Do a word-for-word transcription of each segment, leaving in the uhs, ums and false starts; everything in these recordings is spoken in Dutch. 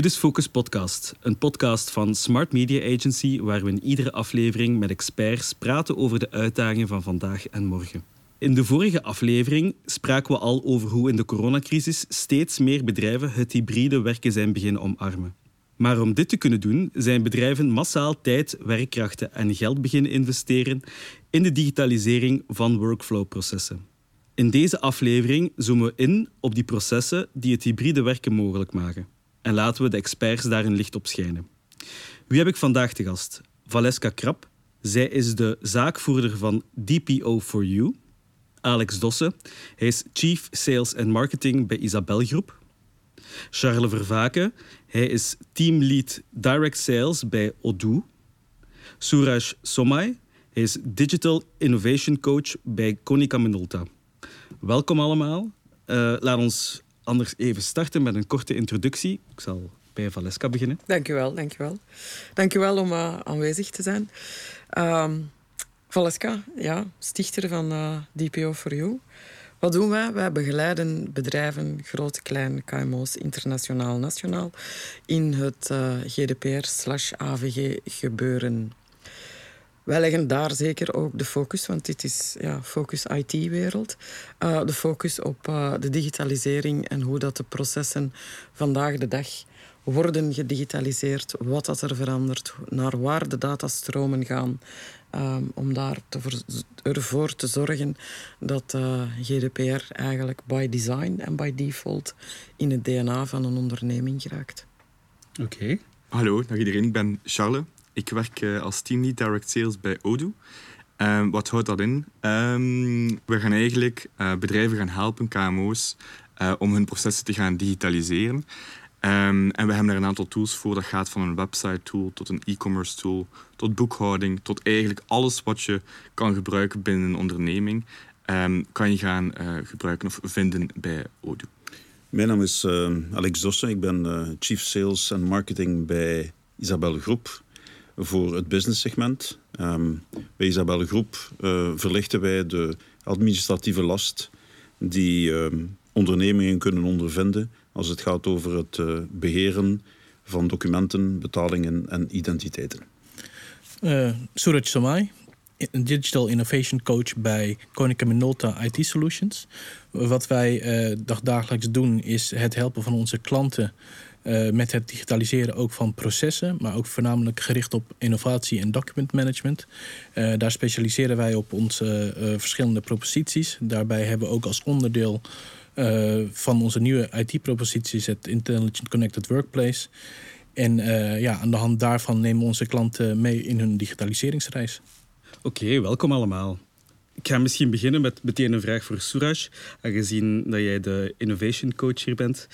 Dit is Focus Podcast, een podcast van Smart Media Agency waar we in iedere aflevering met experts praten over de uitdagingen van vandaag en morgen. In de vorige aflevering spraken we al over hoe in de coronacrisis steeds meer bedrijven het hybride werken zijn beginnen omarmen. Maar om dit te kunnen doen, zijn bedrijven massaal tijd, werkkrachten en geld beginnen investeren in de digitalisering van workflowprocessen. In deze aflevering zoomen we in op die processen die het hybride werken mogelijk maken. En laten we de experts daarin licht op schijnen. Wie heb ik vandaag te gast? Valeska Crab. Zij is de zaakvoerder van D P O four you. Alex Dossche. Hij is Chief Sales and Marketing bij Isabel Group. Charles Vervaecke. Hij is Teamlead Direct Sales bij Odoo. Suraj Somai. Hij is Digital Innovation Coach bij Konica Minolta. Welkom allemaal. Uh, laat ons anders even starten met een korte introductie. Ik zal bij Valeska beginnen. Dank je wel, dank je wel. Dank je wel om uh, aanwezig te zijn. Uh, Valeska, ja, stichter van uh, D P O four you. Wat doen wij? Wij begeleiden bedrijven, groot, klein, K M O's, internationaal, nationaal, in het uh, G D P R slash A V G gebeuren. Wij leggen daar zeker ook de focus, want dit is ja, focus I T-wereld. Uh, de focus op uh, de digitalisering en hoe dat de processen vandaag de dag worden gedigitaliseerd. Wat dat er verandert, naar waar de datastromen gaan. Um, om daar te voor, ervoor te zorgen dat uh, G D P R eigenlijk by design en by default in het D N A van een onderneming geraakt. Oké. Okay. Hallo, dag iedereen. Ik ben Charles. Ik werk als teamlead direct sales bij Odoo. Um, wat houdt dat in? Um, we gaan eigenlijk uh, bedrijven gaan helpen, K M O's, uh, om hun processen te gaan digitaliseren. Um, en we hebben er een aantal tools voor. Dat gaat van een website tool tot een e-commerce tool, tot boekhouding, tot eigenlijk alles wat je kan gebruiken binnen een onderneming, um, kan je gaan uh, gebruiken of vinden bij Odoo. Mijn naam is uh, Alex Dossche. Ik ben uh, Chief Sales and Marketing bij Isabel Groep. Voor het business segment. Um, bij Isabel Groep uh, verlichten wij de administratieve last die um, ondernemingen kunnen ondervinden als het gaat over het uh, beheren van documenten, betalingen en identiteiten. Uh, Suraj Somai, Digital Innovation Coach bij Konica Minolta I T Solutions. Wat wij uh, dagdagelijks doen is het helpen van onze klanten Uh, met het digitaliseren ook van processen, maar ook voornamelijk gericht op innovatie en document management. Uh, daar specialiseren wij op onze uh, uh, verschillende proposities. Daarbij hebben we ook als onderdeel uh, van onze nieuwe I T-proposities het Intelligent Connected Workplace. En uh, ja, aan de hand daarvan nemen we onze klanten mee in hun digitaliseringsreis. Oké, okay, welkom allemaal. Ik ga misschien beginnen met meteen een vraag voor Suraj, aangezien dat jij de innovation coach hier bent.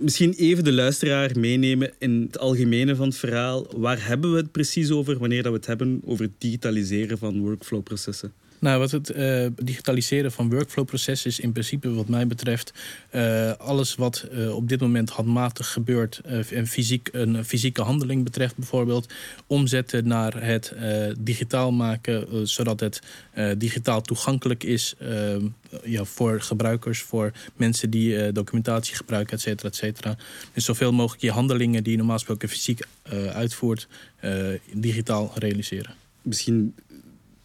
Misschien even de luisteraar meenemen in het algemene van het verhaal. Waar hebben we het precies over wanneer dat we het hebben over het digitaliseren van workflowprocessen? Nou, wat het uh, digitaliseren van workflowprocessen is in principe wat mij betreft uh, alles wat uh, op dit moment handmatig gebeurt uh, en fysiek, een fysieke handeling betreft bijvoorbeeld, omzetten naar het uh, digitaal maken, uh, zodat het uh, digitaal toegankelijk is uh, ja, voor gebruikers, voor mensen die uh, documentatie gebruiken, et cetera, et cetera. Dus zoveel mogelijk je handelingen die je normaal gesproken fysiek uh, uitvoert, uh, digitaal realiseren. Misschien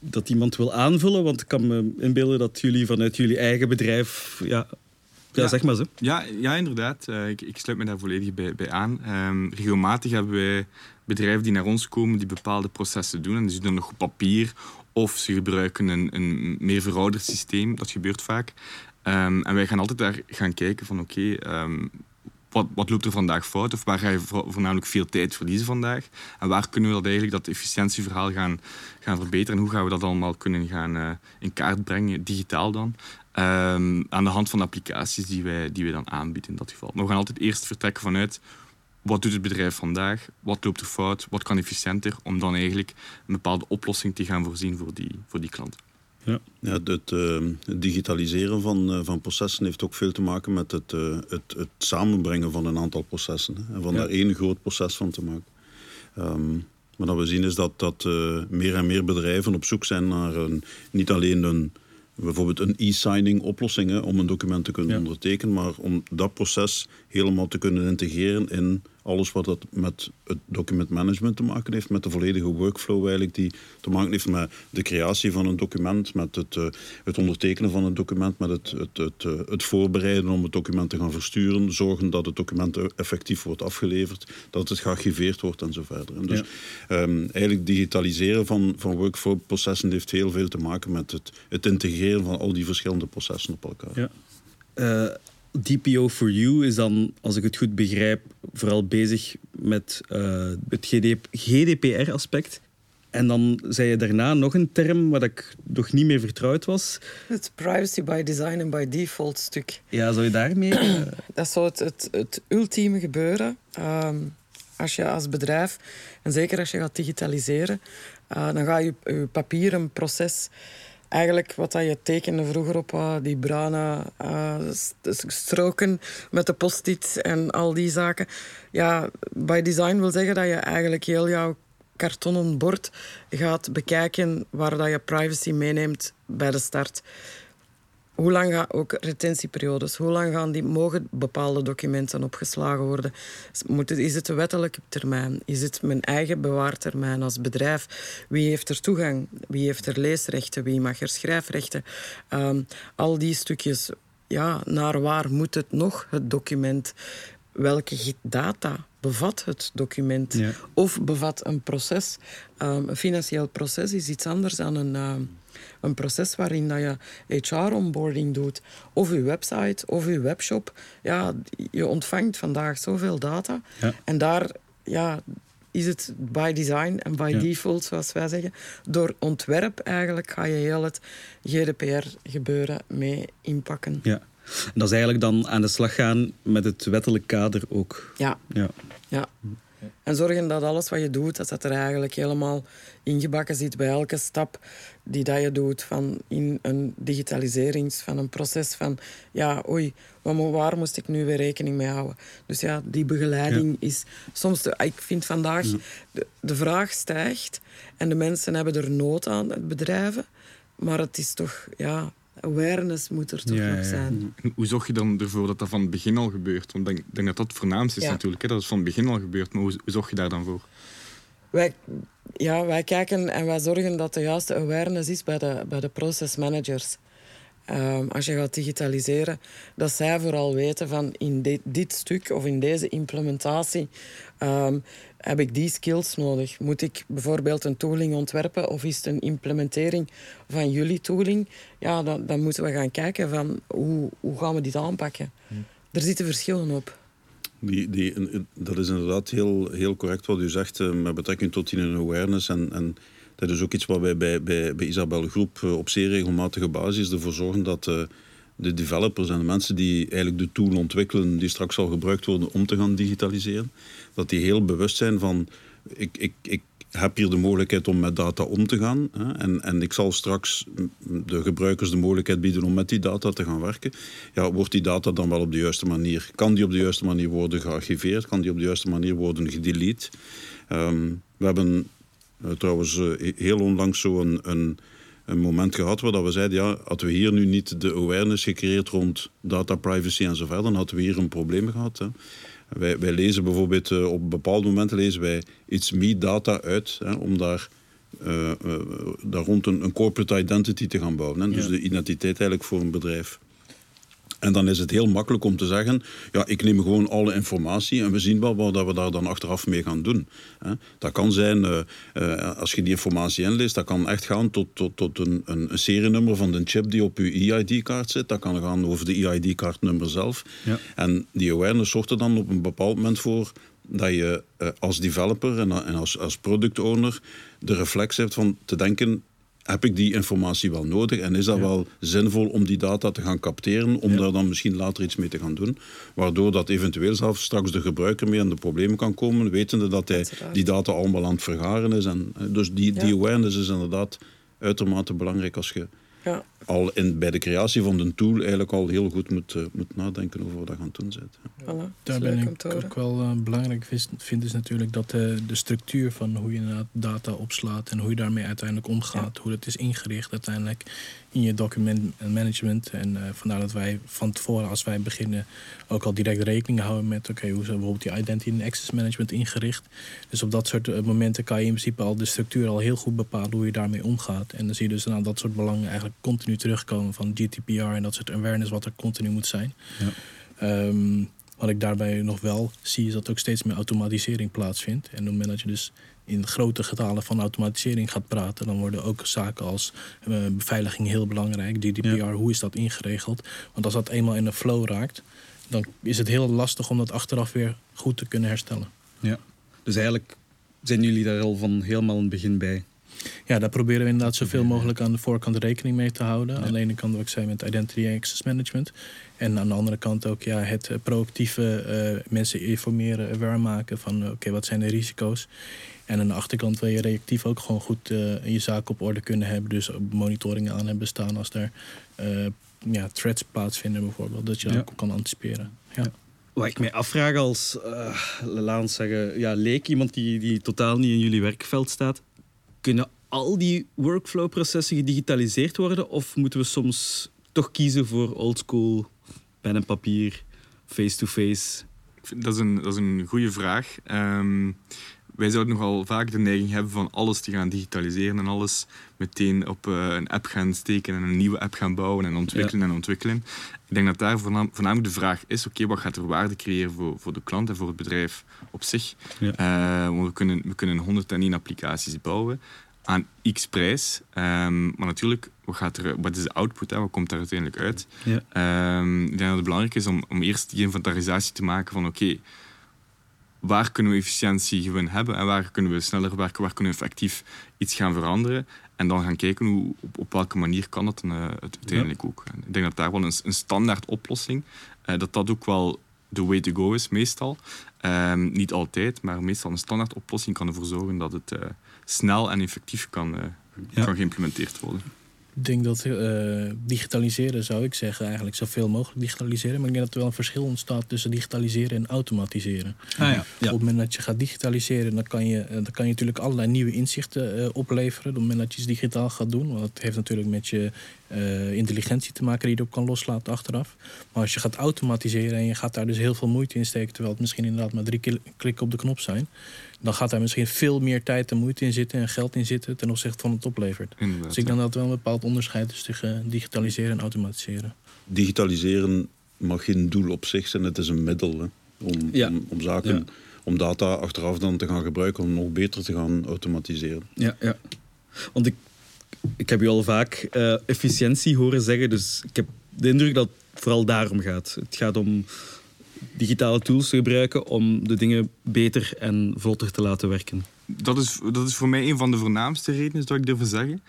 dat iemand wil aanvullen, want ik kan me inbeelden dat jullie vanuit jullie eigen bedrijf... Ja, ja, ja zeg maar zo. Ja, ja inderdaad. Uh, ik, ik sluit me daar volledig bij, bij aan. Um, regelmatig hebben wij bedrijven die naar ons komen die bepaalde processen doen. En die doen nog op papier of ze gebruiken een, een meer verouderd systeem. Dat gebeurt vaak. Um, en wij gaan altijd daar gaan kijken van oké... Okay, um, Wat, wat loopt er vandaag fout? Of waar ga je voornamelijk veel tijd verliezen vandaag? En waar kunnen we dat eigenlijk, dat efficiëntieverhaal gaan, gaan verbeteren? En hoe gaan we dat allemaal kunnen gaan uh, in kaart brengen, digitaal dan? Um, aan de hand van de applicaties die wij, die wij dan aanbieden in dat geval. Maar we gaan altijd eerst vertrekken vanuit, wat doet het bedrijf vandaag? Wat loopt er fout? Wat kan efficiënter? Om dan eigenlijk een bepaalde oplossing te gaan voorzien voor die, voor die klant. Ja. Ja, het, uh, het digitaliseren van, uh, van processen heeft ook veel te maken met het, uh, het, het samenbrengen van een aantal processen. Hè, en van ja. daar één groot proces van te maken. Um, maar wat we zien is dat, dat uh, meer en meer bedrijven op zoek zijn naar een, niet alleen een, bijvoorbeeld een e-signing oplossing hè, om een document te kunnen ja. ondertekenen, maar om dat proces helemaal te kunnen integreren in alles wat dat met het document management te maken heeft, met de volledige workflow eigenlijk die te maken heeft met de creatie van een document, met het, uh, het ondertekenen van een document, met het, het, het, uh, het voorbereiden om het document te gaan versturen, zorgen dat het document effectief wordt afgeleverd, dat het gearchiveerd wordt en zo verder. En dus ja. um, eigenlijk digitaliseren van, van workflow-processen heeft heel veel te maken met het, het integreren van al die verschillende processen op elkaar. Ja. Uh, D P O four you is dan, als ik het goed begrijp, vooral bezig met uh, het G D P R-aspect. En dan zei je daarna nog een term waar ik nog niet mee vertrouwd was. Het privacy by design en by default stuk. Ja, zou je daarmee... Uh... Dat is zo het, het, het ultieme gebeuren. Um, als je als bedrijf, en zeker als je gaat digitaliseren, uh, dan ga je je papieren proces... Eigenlijk wat je tekende vroeger op uh, die bruine uh, stroken met de post-it en al die zaken. Ja, by design wil zeggen dat je eigenlijk heel jouw kartonnen bord gaat bekijken waar dat je privacy meeneemt bij de start. Hoe lang gaan ook retentieperiodes, hoe lang gaan die, mogen bepaalde documenten opgeslagen worden? Is het een wettelijke termijn? Is het mijn eigen bewaartermijn als bedrijf? Wie heeft er toegang? Wie heeft er leesrechten? Wie mag er schrijfrechten? Um, al die stukjes, ja, naar waar moet het nog, het document? Welke data bevat het document? Ja. Of bevat een proces? Um, een financieel proces is iets anders dan een... Uh, Een proces waarin dat je H R-onboarding doet. Of je website, of je webshop. Ja, je ontvangt vandaag zoveel data. Ja. En daar ja, is het by design en by ja. default, zoals wij zeggen. Door ontwerp eigenlijk ga je heel het G D P R-gebeuren mee inpakken. Ja. En dat is eigenlijk dan aan de slag gaan met het wettelijk kader ook. Ja. Ja. ja. En zorgen dat alles wat je doet, dat dat er eigenlijk helemaal ingebakken zit bij elke stap die dat je doet van in een digitalisering, van een proces van ja, oei, waar moest ik nu weer rekening mee houden? Dus ja, die begeleiding ja. is soms... De, ik vind vandaag, de, de vraag stijgt en de mensen hebben er nood aan, het bedrijven, maar het is toch, ja... Awareness moet er toch ja, nog ja. zijn. Hoe zorg je dan ervoor dat dat van het begin al gebeurt? Want ik denk, denk dat dat het voornaamste is ja. natuurlijk. Hè? Dat het van het begin al gebeurt. Maar hoe, hoe zorg je daar dan voor? Wij, ja, wij kijken en wij zorgen dat de juiste awareness is bij de, bij de process managers. Um, als je gaat digitaliseren, dat zij vooral weten van in de, dit stuk of in deze implementatie um, heb ik die skills nodig. Moet ik bijvoorbeeld een tooling ontwerpen of is het een implementering van jullie tooling? Ja, dan, dan moeten we gaan kijken van hoe, hoe gaan we dit aanpakken. Hm. Er zitten verschillen op. Die, die, dat is inderdaad heel, heel correct wat u zegt met betrekking tot in een awareness en... en dat is ook iets waar wij bij, bij, bij Isabel Groep op zeer regelmatige basis ervoor zorgen dat uh, de developers en de mensen die eigenlijk de tool ontwikkelen die straks zal gebruikt worden om te gaan digitaliseren, dat die heel bewust zijn van ik, ik, ik heb hier de mogelijkheid om met data om te gaan hè, en, en ik zal straks de gebruikers de mogelijkheid bieden om met die data te gaan werken. Ja, wordt die data dan wel op de juiste manier? Kan die op de juiste manier worden gearchiveerd? Kan die op de juiste manier worden gedelete? Um, we hebben... Uh, trouwens, uh, heel onlangs zo een, een, een moment gehad waar dat we zeiden, ja, hadden we hier nu niet de awareness gecreëerd rond data privacy en zo verder, dan hadden we hier een probleem gehad. Hè. Wij, wij lezen bijvoorbeeld, uh, op bepaalde momenten lezen wij iets me data uit, hè, om daar, uh, uh, daar rond een, een corporate identity te gaan bouwen. Hè. Dus ja. de identiteit eigenlijk voor een bedrijf. En dan is het heel makkelijk om te zeggen... ja, ik neem gewoon alle informatie en we zien wel wat we daar dan achteraf mee gaan doen. Dat kan zijn, als je die informatie inleest... dat kan echt gaan tot, tot, tot een, een serienummer van de chip die op je E I D-kaart zit. Dat kan gaan over de E I D-kaartnummer zelf. Ja. En die awareness zorgt er dan op een bepaald moment voor... dat je als developer en als, als product owner de reflex hebt van te denken... heb ik die informatie wel nodig en is dat ja. wel zinvol om die data te gaan capteren, om ja. daar dan misschien later iets mee te gaan doen, waardoor dat eventueel zelfs straks de gebruiker mee aan de problemen kan komen, wetende dat hij die data allemaal aan het vergaren is. En, dus die, ja. die awareness is inderdaad uitermate belangrijk als je ja. al in, bij de creatie van de tool eigenlijk al heel goed moet, uh, moet nadenken over wat dat gaan doen zit. Ja. Voilà, daar ben ik ook wel uh, belangrijk vind, vind is natuurlijk dat uh, de structuur van hoe je data opslaat en hoe je daarmee uiteindelijk omgaat, ja. hoe dat is ingericht uiteindelijk in je document management. En uh, vandaar dat wij van tevoren als wij beginnen ook al direct rekening houden met oké, okay, hoe is bijvoorbeeld die identity en access management ingericht. Dus op dat soort uh, momenten kan je in principe al de structuur al heel goed bepalen hoe je daarmee omgaat. En dan zie je dus nou, dat soort belangen eigenlijk continu terugkomen van G D P R en dat soort awareness wat er continu moet zijn. Ja. Um, wat ik daarbij nog wel zie is dat ook steeds meer automatisering plaatsvindt. En op het moment dat je dus in grote getalen van automatisering gaat praten, dan worden ook zaken als uh, beveiliging heel belangrijk. G D P R, ja. hoe is dat ingeregeld? Want als dat eenmaal in de flow raakt, dan is het heel lastig om dat achteraf weer goed te kunnen herstellen. Ja, dus eigenlijk zijn jullie daar al van helemaal in het begin bij? Ja, daar proberen we inderdaad zoveel mogelijk aan de voorkant rekening mee te houden. Ja. Aan de ene kant wat ik zei met identity and access management. En aan de andere kant ook ja, het proactieve uh, mensen informeren, aware maken van uh, oké, okay, wat zijn de risico's. En aan de achterkant wil je reactief ook gewoon goed uh, je zaak op orde kunnen hebben. Dus monitoring aan hebben staan als er uh, ja, threats plaatsvinden bijvoorbeeld. Dat je dat ja. ook kan anticiperen. Ja. Ja. Wat ik mij afvraag als, uh, laat ons zeggen, ja, leek iemand die, die totaal niet in jullie werkveld staat. Kunnen al die workflow-processen gedigitaliseerd worden? Of moeten we soms toch kiezen voor oldschool, pen en papier, face-to-face? Ik vind, dat is een, dat is een goede vraag. Um, wij zouden nogal vaak de neiging hebben van alles te gaan digitaliseren en alles meteen op uh, een app gaan steken en een nieuwe app gaan bouwen en ontwikkelen ja. en ontwikkelen. Ik denk dat daar voornaam, voornamelijk de vraag is, oké, okay, wat gaat er waarde creëren voor, voor de klant en voor het bedrijf op zich? Ja. Uh, we kunnen, we kunnen honderd en één applicaties bouwen aan x prijs. Um, maar natuurlijk, wat, gaat er, wat is de output? Hè? Wat komt daar uiteindelijk uit? Ja. Um, ik denk dat het belangrijk is om, om eerst die inventarisatie te maken van oké, okay, waar kunnen we efficiëntie gewoon hebben en waar kunnen we sneller werken, waar kunnen we effectief iets gaan veranderen en dan gaan kijken hoe, op, op welke manier kan dat en, uh, het uiteindelijk ja. ook. En ik denk dat daar wel een, een standaard oplossing, uh, dat dat ook wel de way to go is meestal. Um, niet altijd, maar meestal een standaard oplossing kan ervoor zorgen dat het uh, snel en effectief kan, uh, ja. kan geïmplementeerd worden. Ik denk dat uh, digitaliseren, zou ik zeggen, eigenlijk zoveel mogelijk digitaliseren. Maar ik denk dat er wel een verschil ontstaat tussen digitaliseren en automatiseren. Ah, ja. Ja. Op het moment dat je gaat digitaliseren, dan kan je, dan kan je natuurlijk allerlei nieuwe inzichten uh, opleveren. Op het moment dat je iets digitaal gaat doen. Want dat heeft natuurlijk met je uh, intelligentie te maken die je ook kan loslaten achteraf. Maar als je gaat automatiseren en je gaat daar dus heel veel moeite in steken, terwijl het misschien inderdaad maar drie klikken op de knop zijn, dan gaat daar misschien veel meer tijd en moeite in zitten en geld in zitten ten opzichte van het oplevert. Inderdaad, dus ik denk ja. dat wel een bepaald onderscheid is tussen digitaliseren en automatiseren. Digitaliseren mag geen doel op zich zijn, het is een middel hè, om, ja. om, om zaken, ja. om data achteraf dan te gaan gebruiken om nog beter te gaan automatiseren. Ja, ja. Want ik, ik heb u al vaak uh, efficiëntie horen zeggen, dus ik heb de indruk dat het vooral daarom gaat. Het gaat om digitale tools te gebruiken om de dingen beter en vlotter te laten werken. Dat is, dat is voor mij een van de voornaamste redenen, zou ik durven zeggen.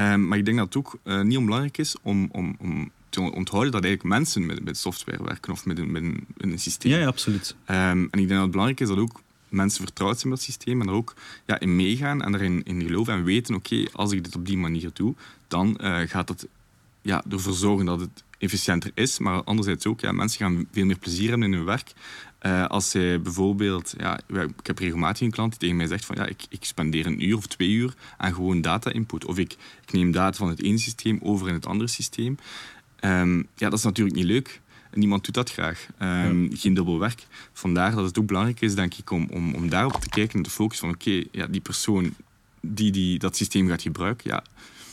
Um, maar ik denk dat het ook uh, niet onbelangrijk is om, om, om te onthouden dat eigenlijk mensen met, met software werken of met een, met een, met een systeem. Ja, ja absoluut. Um, en ik denk dat het belangrijk is dat ook mensen vertrouwd zijn met het systeem en er ook ja, in meegaan en erin in geloven en weten, oké, okay, als ik dit op die manier doe, dan uh, gaat dat ja, ervoor zorgen dat het efficiënter is, maar anderzijds ook, ja, mensen gaan veel meer plezier hebben in hun werk. Uh, als zij bijvoorbeeld, ja, ik heb regelmatig een klant die tegen mij zegt van ja, ik, ik spendeer een uur of twee uur aan gewoon data-input. Of ik, ik neem data van het ene systeem over in het andere systeem. Um, ja, dat is natuurlijk niet leuk. Niemand doet dat graag. Um, ja. Geen dubbel werk. Vandaar dat het ook belangrijk is, denk ik, om, om, om daarop te kijken en te focussen van oké, okay, ja, die persoon die, die dat systeem gaat gebruiken, ja...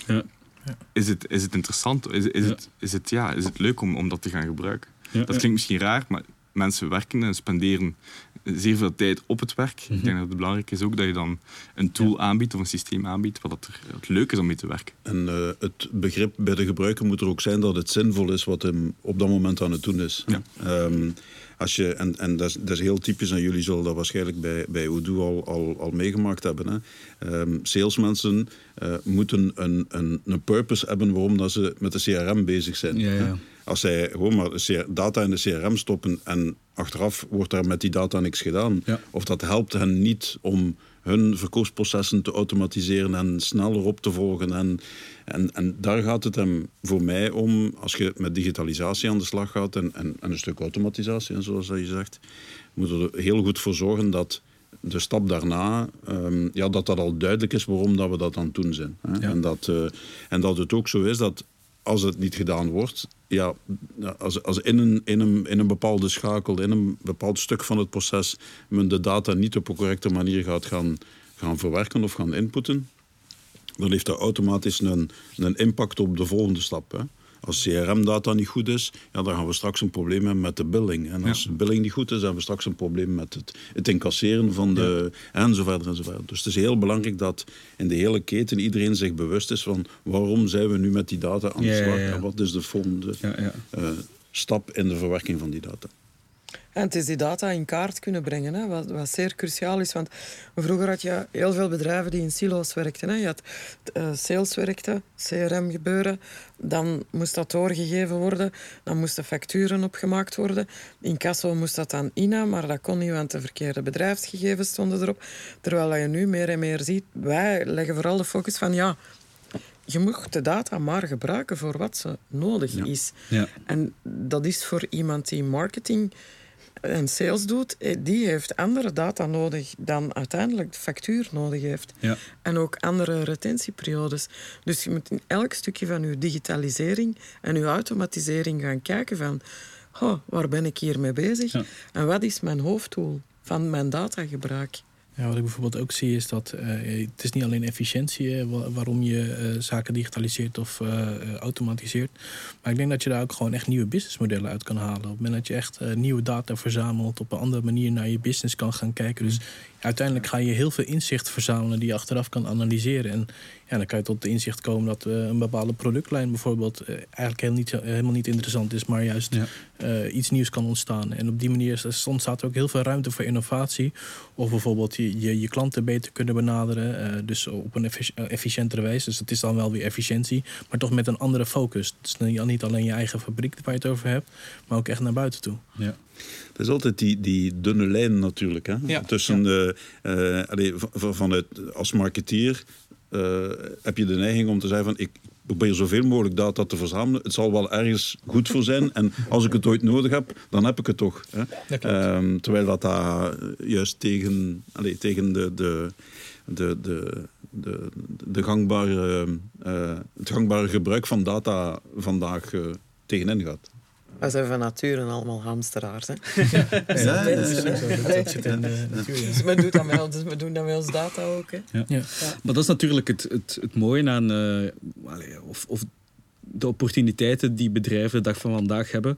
ja. Ja. Is het, is het interessant? Is, is, ja. het, is, het, ja, is het leuk om, om dat te gaan gebruiken? Ja, dat klinkt ja. misschien raar, maar mensen werken en spenderen zeer veel tijd op het werk. Mm-hmm. Ik denk dat het belangrijk is ook dat je dan een tool ja. aanbiedt of een systeem aanbiedt wat het, het leuk is om mee te werken. En uh, het begrip bij de gebruiker moet er ook zijn dat het zinvol is wat hem op dat moment aan het doen is. Ja. Um, als je, en en dat, is, dat is heel typisch en jullie zullen dat waarschijnlijk bij, bij Odoo al, al, al meegemaakt hebben. Hè. Um, salesmensen uh, moeten een, een, een purpose hebben waarom dat ze met de C R M bezig zijn. Ja, ja. Als zij gewoon maar data in de C R M stoppen en achteraf wordt daar met die data niks gedaan. Ja. Of dat helpt hen niet om hun verkoopsprocessen te automatiseren en sneller op te volgen. En, en, en daar gaat het hem voor mij om, als je met digitalisatie aan de slag gaat en, en, en een stuk automatisatie, en zoals je zegt, moet je er heel goed voor zorgen dat de stap daarna, um, ja, dat dat al duidelijk is waarom dat we dat aan het doen zijn. Hè? Ja. En, dat, uh, en dat het ook zo is dat als het niet gedaan wordt, ja, als, als in, een, in, een, in een bepaalde schakel, in een bepaald stuk van het proces, men de data niet op een correcte manier gaat gaan, gaan verwerken of gaan inputten, dan heeft dat automatisch een, een impact op de volgende stap. Hè? Als C R M-data niet goed is, ja, dan gaan we straks een probleem hebben met de billing. En als ja. de billing niet goed is, hebben we straks een probleem met het, het incasseren van de... Ja. Enzovoort, enzovoort. Dus het is heel belangrijk dat in de hele keten iedereen zich bewust is van waarom zijn we nu met die data aan de slag. Ja, ja, ja. En wat is de volgende ja, ja. Uh, stap in de verwerking van die data. En het is die data in kaart kunnen brengen, hè, wat, wat zeer cruciaal is. Want vroeger had je heel veel bedrijven die in silo's werkten. Hè. Je had uh, sales werkte, C R M gebeuren. Dan moest dat doorgegeven worden. Dan moesten facturen opgemaakt worden. In Kassel moest dat aan I N A, maar dat kon niet, want de verkeerde bedrijfsgegevens stonden erop. Terwijl je nu meer en meer ziet, wij leggen vooral de focus van... ja. Je mag de data maar gebruiken voor wat ze nodig ja. is. Ja. En dat is voor iemand die marketing en sales doet, die heeft andere data nodig dan uiteindelijk de factuur nodig heeft. Ja. En ook andere retentieperiodes. Dus je moet in elk stukje van je digitalisering en je automatisering gaan kijken van oh, waar ben ik hier mee bezig? Ja. En wat is mijn hoofddoel van mijn datagebruik? Ja, wat ik bijvoorbeeld ook zie is dat uh, het is niet alleen efficiëntie hè, waarom je uh, zaken digitaliseert of uh, automatiseert. Maar ik denk dat je daar ook gewoon echt nieuwe businessmodellen uit kan halen. Op het moment dat je echt uh, nieuwe data verzamelt, op een andere manier naar je business kan gaan kijken. Dus uiteindelijk ga je heel veel inzicht verzamelen die je achteraf kan analyseren. En ja, dan kan je tot de inzicht komen dat uh, een bepaalde productlijn bijvoorbeeld uh, eigenlijk heel niet, uh, helemaal niet interessant is, maar juist ja. uh, iets nieuws kan ontstaan. En op die manier ontstaat er ook heel veel ruimte voor innovatie. Of bijvoorbeeld je, je, je klanten beter kunnen benaderen, uh, dus op een effici- efficiëntere wijze. Dus dat is dan wel weer efficiëntie, maar toch met een andere focus. Dus niet alleen je eigen fabriek waar je het over hebt, maar ook echt naar buiten toe. Ja. Dat is altijd die, die dunne lijn natuurlijk. Hè? Ja. Tussen ja. Uh, uh, allee, van, vanuit, als marketeer uh, heb je de neiging om te zeggen van ik probeer zoveel mogelijk data te verzamelen. Het zal wel ergens goed voor zijn. En als ik het ooit nodig heb, dan heb ik het toch. Hè? Dat um, terwijl dat daar juist tegen, allee, tegen de, de, de, de, de, de gangbare, uh, het gangbare gebruik van data vandaag uh, tegenin gaat. We zijn van nature allemaal hamsteraars. Hè? Ja, ja, dat, dat zit in de natuur. Ja. Dus men doet dat met ons, dus we doen dat met ons data ook. Hè? Ja. Ja. Ja. Maar dat is natuurlijk het, het, het mooie aan uh, of, of de opportuniteiten die bedrijven de dag van vandaag hebben.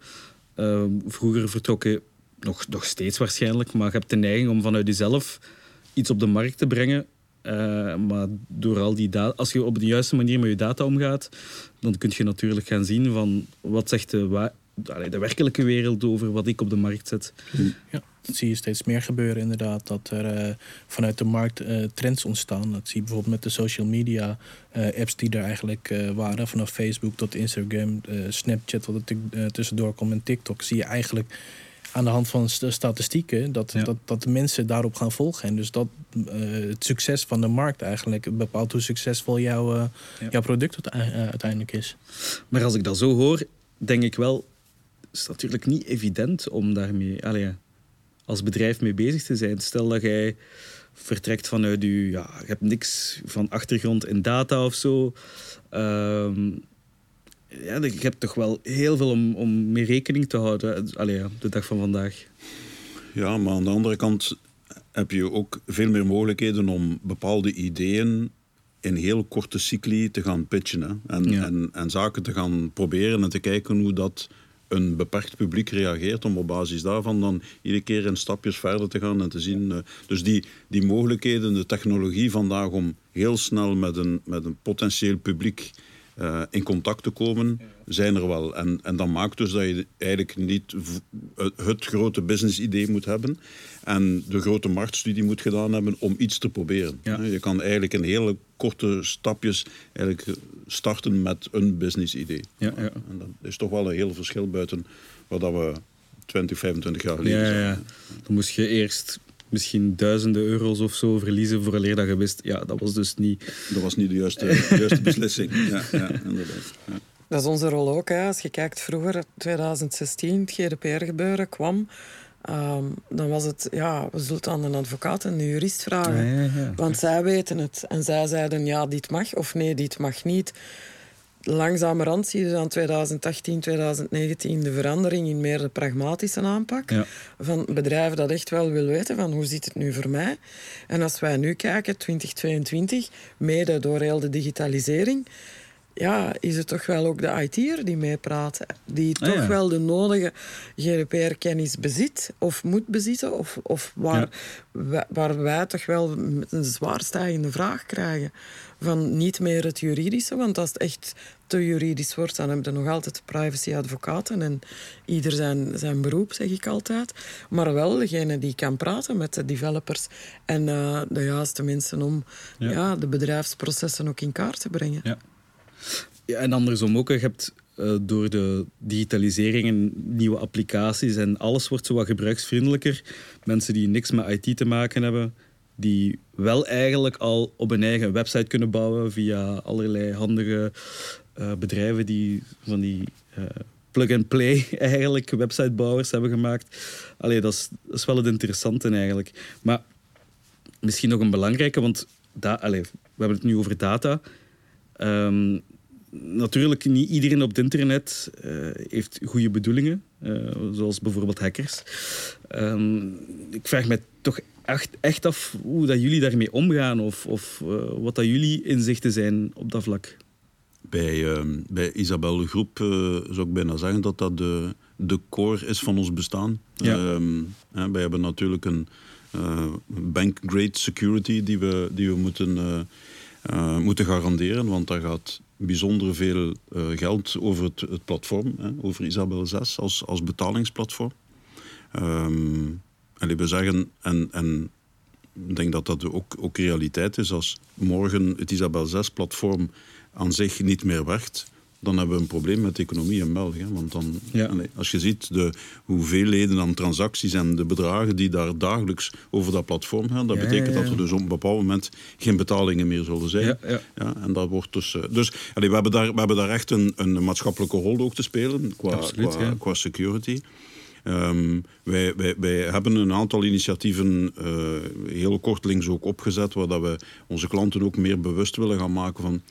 Uh, vroeger vertrokken, nog, nog steeds waarschijnlijk, maar je hebt de neiging om vanuit jezelf iets op de markt te brengen. Uh, maar door al die data, als je op de juiste manier met je data omgaat, dan kun je natuurlijk gaan zien van wat zegt de wa- de werkelijke wereld over wat ik op de markt zet. Ja, dat zie je steeds meer gebeuren inderdaad. Dat er uh, vanuit de markt uh, trends ontstaan. Dat zie je bijvoorbeeld met de social media uh, apps die er eigenlijk uh, waren. Vanaf Facebook tot Instagram, uh, Snapchat, wat er t- uh, tussendoor komt en TikTok. Zie je eigenlijk aan de hand van st- statistieken dat, ja. dat, dat mensen daarop gaan volgen. En dus dat uh, het succes van de markt eigenlijk bepaalt hoe succesvol jouw, uh, ja. jouw product uh, uiteindelijk is. Maar als ik dat zo hoor, denk ik wel... Het is natuurlijk niet evident om daarmee allez, als bedrijf mee bezig te zijn. Stel dat jij vertrekt vanuit je... Ja, je hebt niks van achtergrond in data of zo. Um, ja, je hebt toch wel heel veel om, om mee rekening te houden. Allez, de dag van vandaag. Ja, maar aan de andere kant heb je ook veel meer mogelijkheden om bepaalde ideeën in heel korte cycli te gaan pitchen. Hè? En, ja. en, en zaken te gaan proberen en te kijken hoe dat... een beperkt publiek reageert om op basis daarvan dan iedere keer in stapjes verder te gaan en te zien. Uh, dus die, die mogelijkheden, de technologie vandaag om heel snel met een, met een potentieel publiek uh, in contact te komen, zijn er wel. En, en dat maakt dus dat je eigenlijk niet v- het grote businessidee moet hebben en de grote marktstudie moet gedaan hebben om iets te proberen. Ja. Je kan eigenlijk in hele korte stapjes eigenlijk starten met een businessidee. Ja, ja. En dat is toch wel een heel verschil buiten wat we twintig, vijfentwintig jaar geleden ja, ja, ja. zijn. Dan moest je eerst misschien duizenden euro's of zo verliezen vooraleer dat je wist, ja, dat was dus niet... Dat was niet de juiste, de juiste beslissing. Ja, ja, inderdaad. Ja. Dat is onze rol ook, hè. Als je kijkt vroeger, twintig zestien, het G D P R-gebeuren kwam... Um, dan was het, ja, we zullen het aan een advocaat en een jurist vragen. Ja, ja, ja. Want zij weten het. En zij zeiden, ja, dit mag of nee, dit mag niet. Langzamerhand zie je dan twintig achttien, twintig negentien de verandering in meer de pragmatische aanpak. Ja. Van bedrijven dat echt wel willen weten van hoe zit het nu voor mij. En als wij nu kijken, twintig tweeëntwintig, mede door heel de digitalisering... Ja, is het toch wel ook de I T'er die meepraat, die ah, toch ja. wel de nodige G D P R-kennis bezit of moet bezitten, of, of waar, ja. wa, waar wij toch wel een zwaarstijgende vraag krijgen van niet meer het juridische, want als het echt te juridisch wordt, dan hebben we nog altijd privacy-advocaten en ieder zijn, zijn beroep, zeg ik altijd, maar wel degene die kan praten met de developers en uh, de juiste mensen om ja. Ja, de bedrijfsprocessen ook in kaart te brengen. Ja. Ja, en andersom ook, je hebt uh, door de digitalisering en nieuwe applicaties en alles wordt zo wat gebruiksvriendelijker. Mensen die niks met I T te maken hebben, die wel eigenlijk al op een eigen website kunnen bouwen via allerlei handige uh, bedrijven die van die uh, plug-and-play eigenlijk websitebouwers hebben gemaakt. Allee, dat is, dat is wel het interessante eigenlijk. Maar misschien nog een belangrijke, want da- Allee, we hebben het nu over data... Um, natuurlijk, niet iedereen op het internet uh, heeft goede bedoelingen, uh, zoals bijvoorbeeld hackers. Um, ik vraag me toch echt, echt af hoe dat jullie daarmee omgaan of, of uh, wat dat jullie inzichten zijn op dat vlak. Bij, uh, bij Isabel Groep uh, zou ik bijna zeggen dat dat de, de core is van ons bestaan. Ja. Um, hè, wij hebben natuurlijk een uh, bank-grade security die we, die we moeten... Uh, Uh, moeten garanderen, want daar gaat bijzonder veel uh, geld over het, het platform, hè, over Isabel zes als, als betalingsplatform. Um, en we zeggen, en, en ik denk dat dat ook, ook realiteit is, als morgen het Isabel zes-platform aan zich niet meer werkt, dan hebben we een probleem met de economie in België. Want dan, ja. als je ziet de hoeveelheden aan transacties en de bedragen die daar dagelijks over dat platform gaan, dat ja, betekent ja, ja. dat er dus op een bepaald moment geen betalingen meer zullen zijn. Ja, ja. Ja, en dat wordt dus... Dus allee, we, hebben daar, we hebben daar echt een, een maatschappelijke rol ook te spelen qua, Absoluut, qua, ja. qua security. Um, wij, wij, wij hebben een aantal initiatieven uh, heel kortlings ook opgezet, waar dat we onze klanten ook meer bewust willen gaan maken van...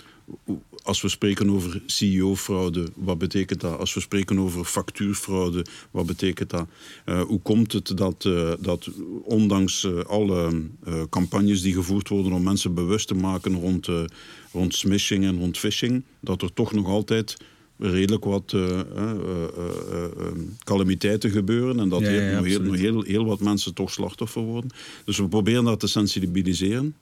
Als we spreken over C E O-fraude, wat betekent dat? Als we spreken over factuurfraude, wat betekent dat? Uh, hoe komt het dat, uh, dat ondanks uh, alle uh, campagnes die gevoerd worden om mensen bewust te maken rond, uh, rond smishing en rond phishing, dat er toch nog altijd redelijk wat uh, uh, uh, uh, calamiteiten gebeuren en dat ja, ja, heel, heel, heel, heel wat mensen toch slachtoffer worden. Dus we proberen dat te sensibiliseren.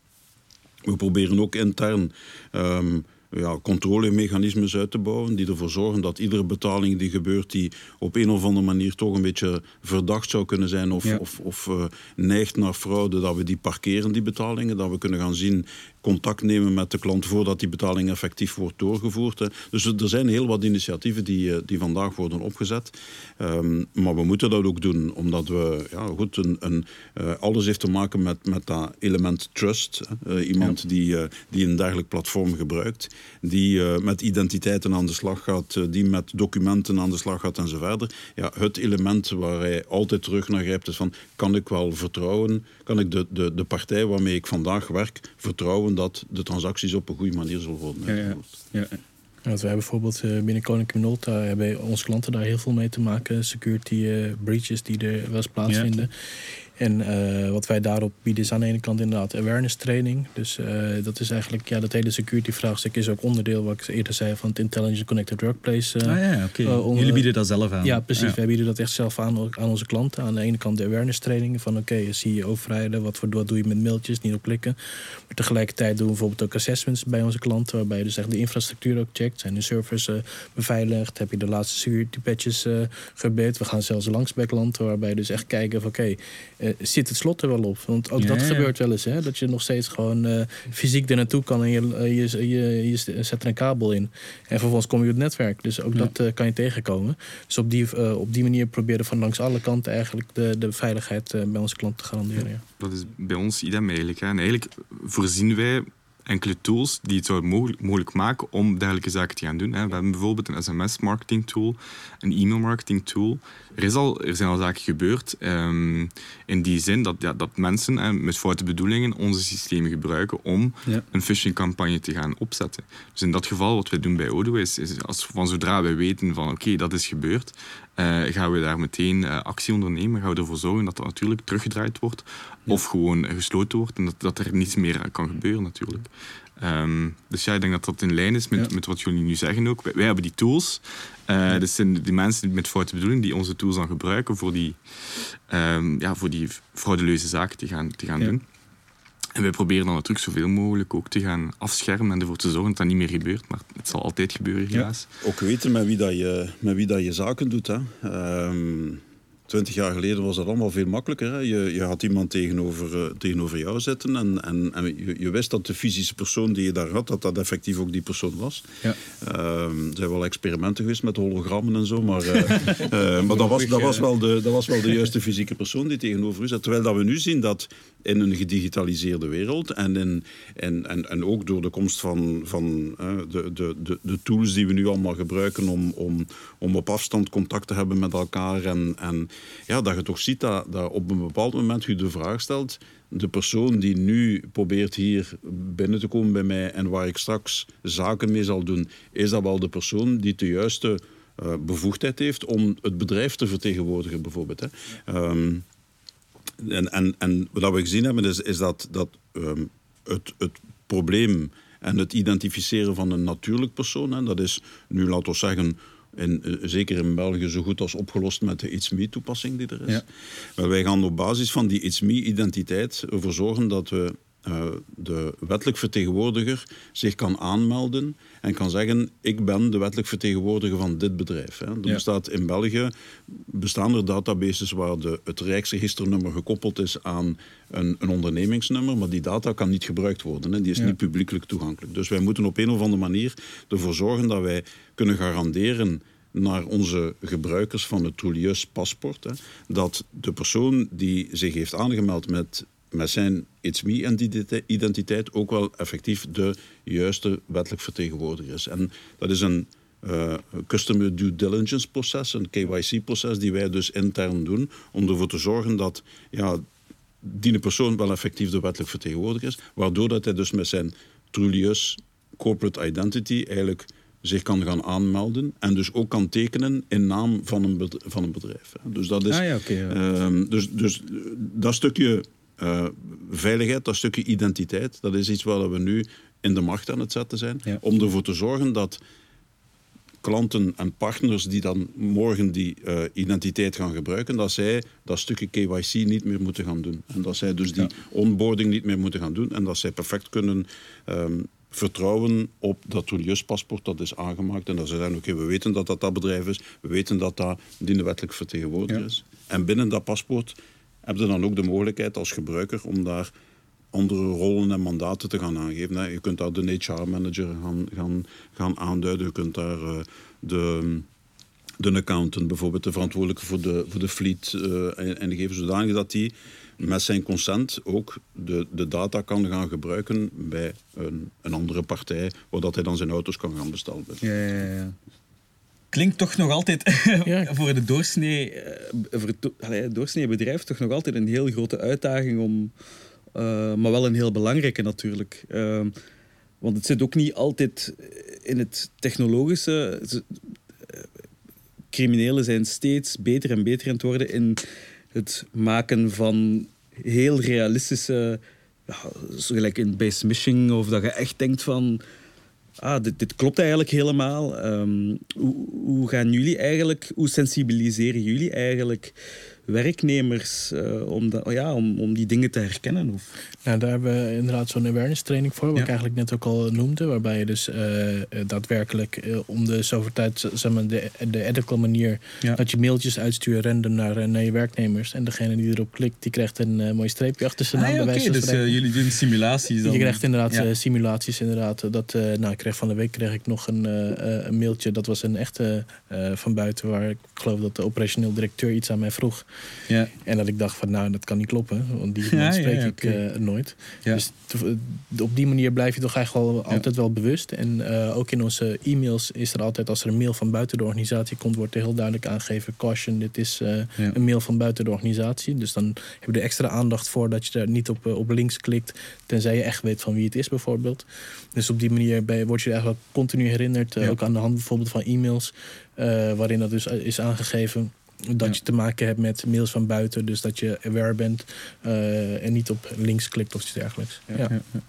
We proberen ook intern um, ja, controlemechanismes uit te bouwen die ervoor zorgen dat iedere betaling die gebeurt die op een of andere manier toch een beetje verdacht zou kunnen zijn of, ja. of, of uh, neigt naar fraude, dat we die parkeren, die betalingen, dat we kunnen gaan zien, contact nemen met de klant voordat die betaling effectief wordt doorgevoerd. Hè. Dus er zijn heel wat initiatieven die, die vandaag worden opgezet. Um, maar we moeten dat ook doen, omdat we... Ja, goed, een, een, uh, alles heeft te maken met, met dat element trust. Uh, iemand ja. die, uh, die een dergelijk platform gebruikt, die uh, met identiteiten aan de slag gaat, uh, die met documenten aan de slag gaat en zo verder. Ja, het element waar hij altijd terug naar grijpt is van, kan ik wel vertrouwen, kan ik de, de, de partij waarmee ik vandaag werk vertrouwen dat de transacties op een goede manier zullen worden uitgevoerd. Ja, ja. ja. Wat wij bijvoorbeeld binnen Konica Minolta hebben onze klanten daar heel veel mee te maken. Security uh, breaches die er wel eens plaatsvinden. Ja. En uh, wat wij daarop bieden is aan de ene kant inderdaad awareness training. Dus uh, dat is eigenlijk, ja, dat hele security vraagstuk is ook onderdeel, wat ik eerder zei, van het Intelligent Connected Workplace. Uh, ah ja, oké. Okay. Uh, Jullie bieden dat zelf aan? Ja, precies. Ja. Wij bieden dat echt zelf aan, aan onze klanten. Aan de ene kant de awareness training van oké, okay, zie je overrijden, wat, voor, wat doe je met mailtjes, niet op klikken. Maar tegelijkertijd doen we bijvoorbeeld ook assessments bij onze klanten, waarbij je dus echt de infrastructuur ook checkt. Zijn de servers uh, beveiligd? Heb je de laatste security patches uh, gebeurd? We gaan zelfs langs bij klanten, waarbij je dus echt kijken van oké, okay, Uh, zit het slot er wel op? Want ook ja, dat ja. gebeurt wel eens, hè? Dat je nog steeds gewoon uh, fysiek er naartoe kan en je, uh, je, je, je zet er een kabel in. En vervolgens kom je op het netwerk. Dus ook ja. dat uh, kan je tegenkomen. Dus op die, uh, op die manier proberen van langs alle kanten eigenlijk de, de veiligheid uh, bij onze klant te garanderen. Ja. Dat is bij ons idem eigenlijk. Hè? En eigenlijk voorzien wij enkele tools die het zouden mogelijk, mogelijk maken om dergelijke zaken te gaan doen. Hè. We hebben bijvoorbeeld een sms-marketing tool, een e-mail-marketing tool. Er, is al, er zijn al zaken gebeurd um, in die zin dat, ja, dat mensen hè, met foute bedoelingen onze systemen gebruiken om ja. een phishing-campagne te gaan opzetten. Dus in dat geval, wat wij doen bij Odoo is, is als, van zodra wij weten van oké, okay, dat is gebeurd, Uh, gaan we daar meteen uh, actie ondernemen? Gaan we ervoor zorgen dat dat natuurlijk teruggedraaid wordt? Ja. Of gewoon gesloten wordt en dat, dat er niets meer aan kan gebeuren natuurlijk. Um, dus ja, ik denk dat dat in lijn is met, ja. met wat jullie nu zeggen ook. Wij, wij hebben die tools. Uh, ja. Dus zijn die mensen met foute bedoeling die onze tools dan gebruiken voor die, um, ja, voor die fraudeleuze zaken te gaan, te gaan ja. doen. En wij proberen dan natuurlijk zoveel mogelijk ook te gaan afschermen en ervoor te zorgen dat dat niet meer gebeurt. Maar het zal altijd gebeuren, helaas. Ja. Ook weten met wie dat je, met wie dat je zaken doet. Twintig um, jaar geleden was dat allemaal veel makkelijker. Hè? Je, je had iemand tegenover, tegenover jou zitten en, en, en je, je wist dat de fysische persoon die je daar had, dat dat effectief ook die persoon was. Ja. Um, er zijn wel experimenten geweest met hologrammen en zo, maar, uh, uh, maar dat, was, dat, was wel de, dat was wel de juiste fysieke persoon die tegenover u zat. Terwijl dat we nu zien dat in een gedigitaliseerde wereld en, in, en, en, en ook door de komst van, van uh, de, de, de tools die we nu allemaal gebruiken om, om, om op afstand contact te hebben met elkaar. En, en ja, dat je toch ziet dat, dat op een bepaald moment je de vraag stelt, de persoon die nu probeert hier binnen te komen bij mij en waar ik straks zaken mee zal doen, is dat wel de persoon die de juiste uh, bevoegdheid heeft om het bedrijf te vertegenwoordigen bijvoorbeeld, hè? Um, En, en, en wat we gezien hebben is, is dat, dat um, het, het probleem en het identificeren van een natuurlijk persoon, hè, dat is nu, laten we zeggen, in, uh, zeker in België zo goed als opgelost met de It's Me-toepassing die er is. Ja. Maar wij gaan op basis van die It's Me-identiteit ervoor zorgen dat we uh, de wettelijk vertegenwoordiger zich kan aanmelden en kan zeggen, ik ben de wettelijk vertegenwoordiger van dit bedrijf. Hè. Er ja. bestaat in België bestaan er databases waar de, het Rijksregisternummer gekoppeld is aan een, een ondernemingsnummer, maar die data kan niet gebruikt worden. Hè. Die is ja. niet publiekelijk toegankelijk. Dus wij moeten op een of andere manier ervoor zorgen dat wij kunnen garanderen naar onze gebruikers van het Trulius paspoort, hè, dat de persoon die zich heeft aangemeld met met zijn It's Me-identiteit ook wel effectief de juiste wettelijk vertegenwoordiger is. En dat is een uh, customer due diligence proces, een K Y C-proces, die wij dus intern doen, om ervoor te zorgen dat ja, die persoon wel effectief de wettelijk vertegenwoordiger is, waardoor dat hij dus met zijn Trulius corporate identity eigenlijk zich kan gaan aanmelden en dus ook kan tekenen in naam van een, bedrijf, van een bedrijf. Dus dat is... Ah, ja, okay, ja. Uh, dus, dus dat stukje... Uh, veiligheid, dat stukje identiteit, dat is iets waar we nu in de markt aan het zetten zijn. Ja. Om ervoor te zorgen dat klanten en partners die dan morgen die uh, identiteit gaan gebruiken, dat zij dat stukje K Y C niet meer moeten gaan doen. En dat zij dus die ja. onboarding niet meer moeten gaan doen. En dat zij perfect kunnen um, vertrouwen op dat Trulius-paspoort dat is aangemaakt. En dat ze zeggen, oké, okay, we weten dat, dat dat bedrijf is. We weten dat dat die wettelijk vertegenwoordiger ja. is. En binnen dat paspoort heb je dan ook de mogelijkheid als gebruiker om daar andere rollen en mandaten te gaan aangeven. Je kunt daar de H R-manager gaan, gaan, gaan aanduiden. Je kunt daar de, de accountant bijvoorbeeld, de verantwoordelijke voor de, voor de fleet uh, en, en geven, zodanig dat die met zijn consent ook de, de data kan gaan gebruiken bij een, een andere partij, waar hij dan zijn auto's kan gaan bestellen. Ja, ja, ja. Klinkt toch nog altijd ja. voor de doorsnee, voor het do, allee, doorsneebedrijf toch nog altijd een heel grote uitdaging om, uh, maar wel een heel belangrijke natuurlijk. Uh, want het zit ook niet altijd in het technologische. Criminelen zijn steeds beter en beter aan het worden in het maken van heel realistische, ja, zo gelijk in base-mishing, of dat je echt denkt van, ah, dit, dit klopt eigenlijk helemaal. Um, hoe, hoe gaan jullie eigenlijk, hoe sensibiliseren jullie eigenlijk werknemers uh, om, dat, ja, om, om die dingen te herkennen? Of? Nou, daar hebben we inderdaad zo'n awareness training voor, wat ja. ik eigenlijk net ook al noemde, waarbij je dus uh, daadwerkelijk uh, om de zoveel tijd, zeg maar, de, de ethical manier, ja. dat je mailtjes uitstuurt random naar, naar je werknemers, en degene die erop klikt, die krijgt een uh, mooi streepje achter zijn naam. Ah, ja, oké, okay. dus uh, jullie doen simulaties dan? Je krijgt inderdaad ja. simulaties, inderdaad. Dat, uh, nou, ik kreeg van de week kreeg ik nog een, uh, een mailtje, dat was een echte uh, van buiten, waar ik geloof dat de operationeel directeur iets aan mij vroeg. Ja. En dat ik dacht van, nou, dat kan niet kloppen, want die ja, spreek ja, ja, okay. ik uh, nooit. Ja. Dus t- op die manier blijf je toch eigenlijk al, ja. altijd wel bewust. En uh, ook in onze e-mails is er altijd, als er een mail van buiten de organisatie komt, wordt er heel duidelijk aangegeven, caution, dit is uh, ja. een mail van buiten de organisatie. Dus dan heb je er extra aandacht voor dat je daar niet op, uh, op links klikt, tenzij je echt weet van wie het is bijvoorbeeld. Dus op die manier ben, word je eigenlijk continu herinnerd, uh, ja. ook aan de hand bijvoorbeeld van e-mails, uh, waarin dat dus is aangegeven dat ja. je te maken hebt met mails van buiten. Dus dat je aware bent uh, en niet op links klikt of iets dergelijks. Ja, ja. Ja, ja.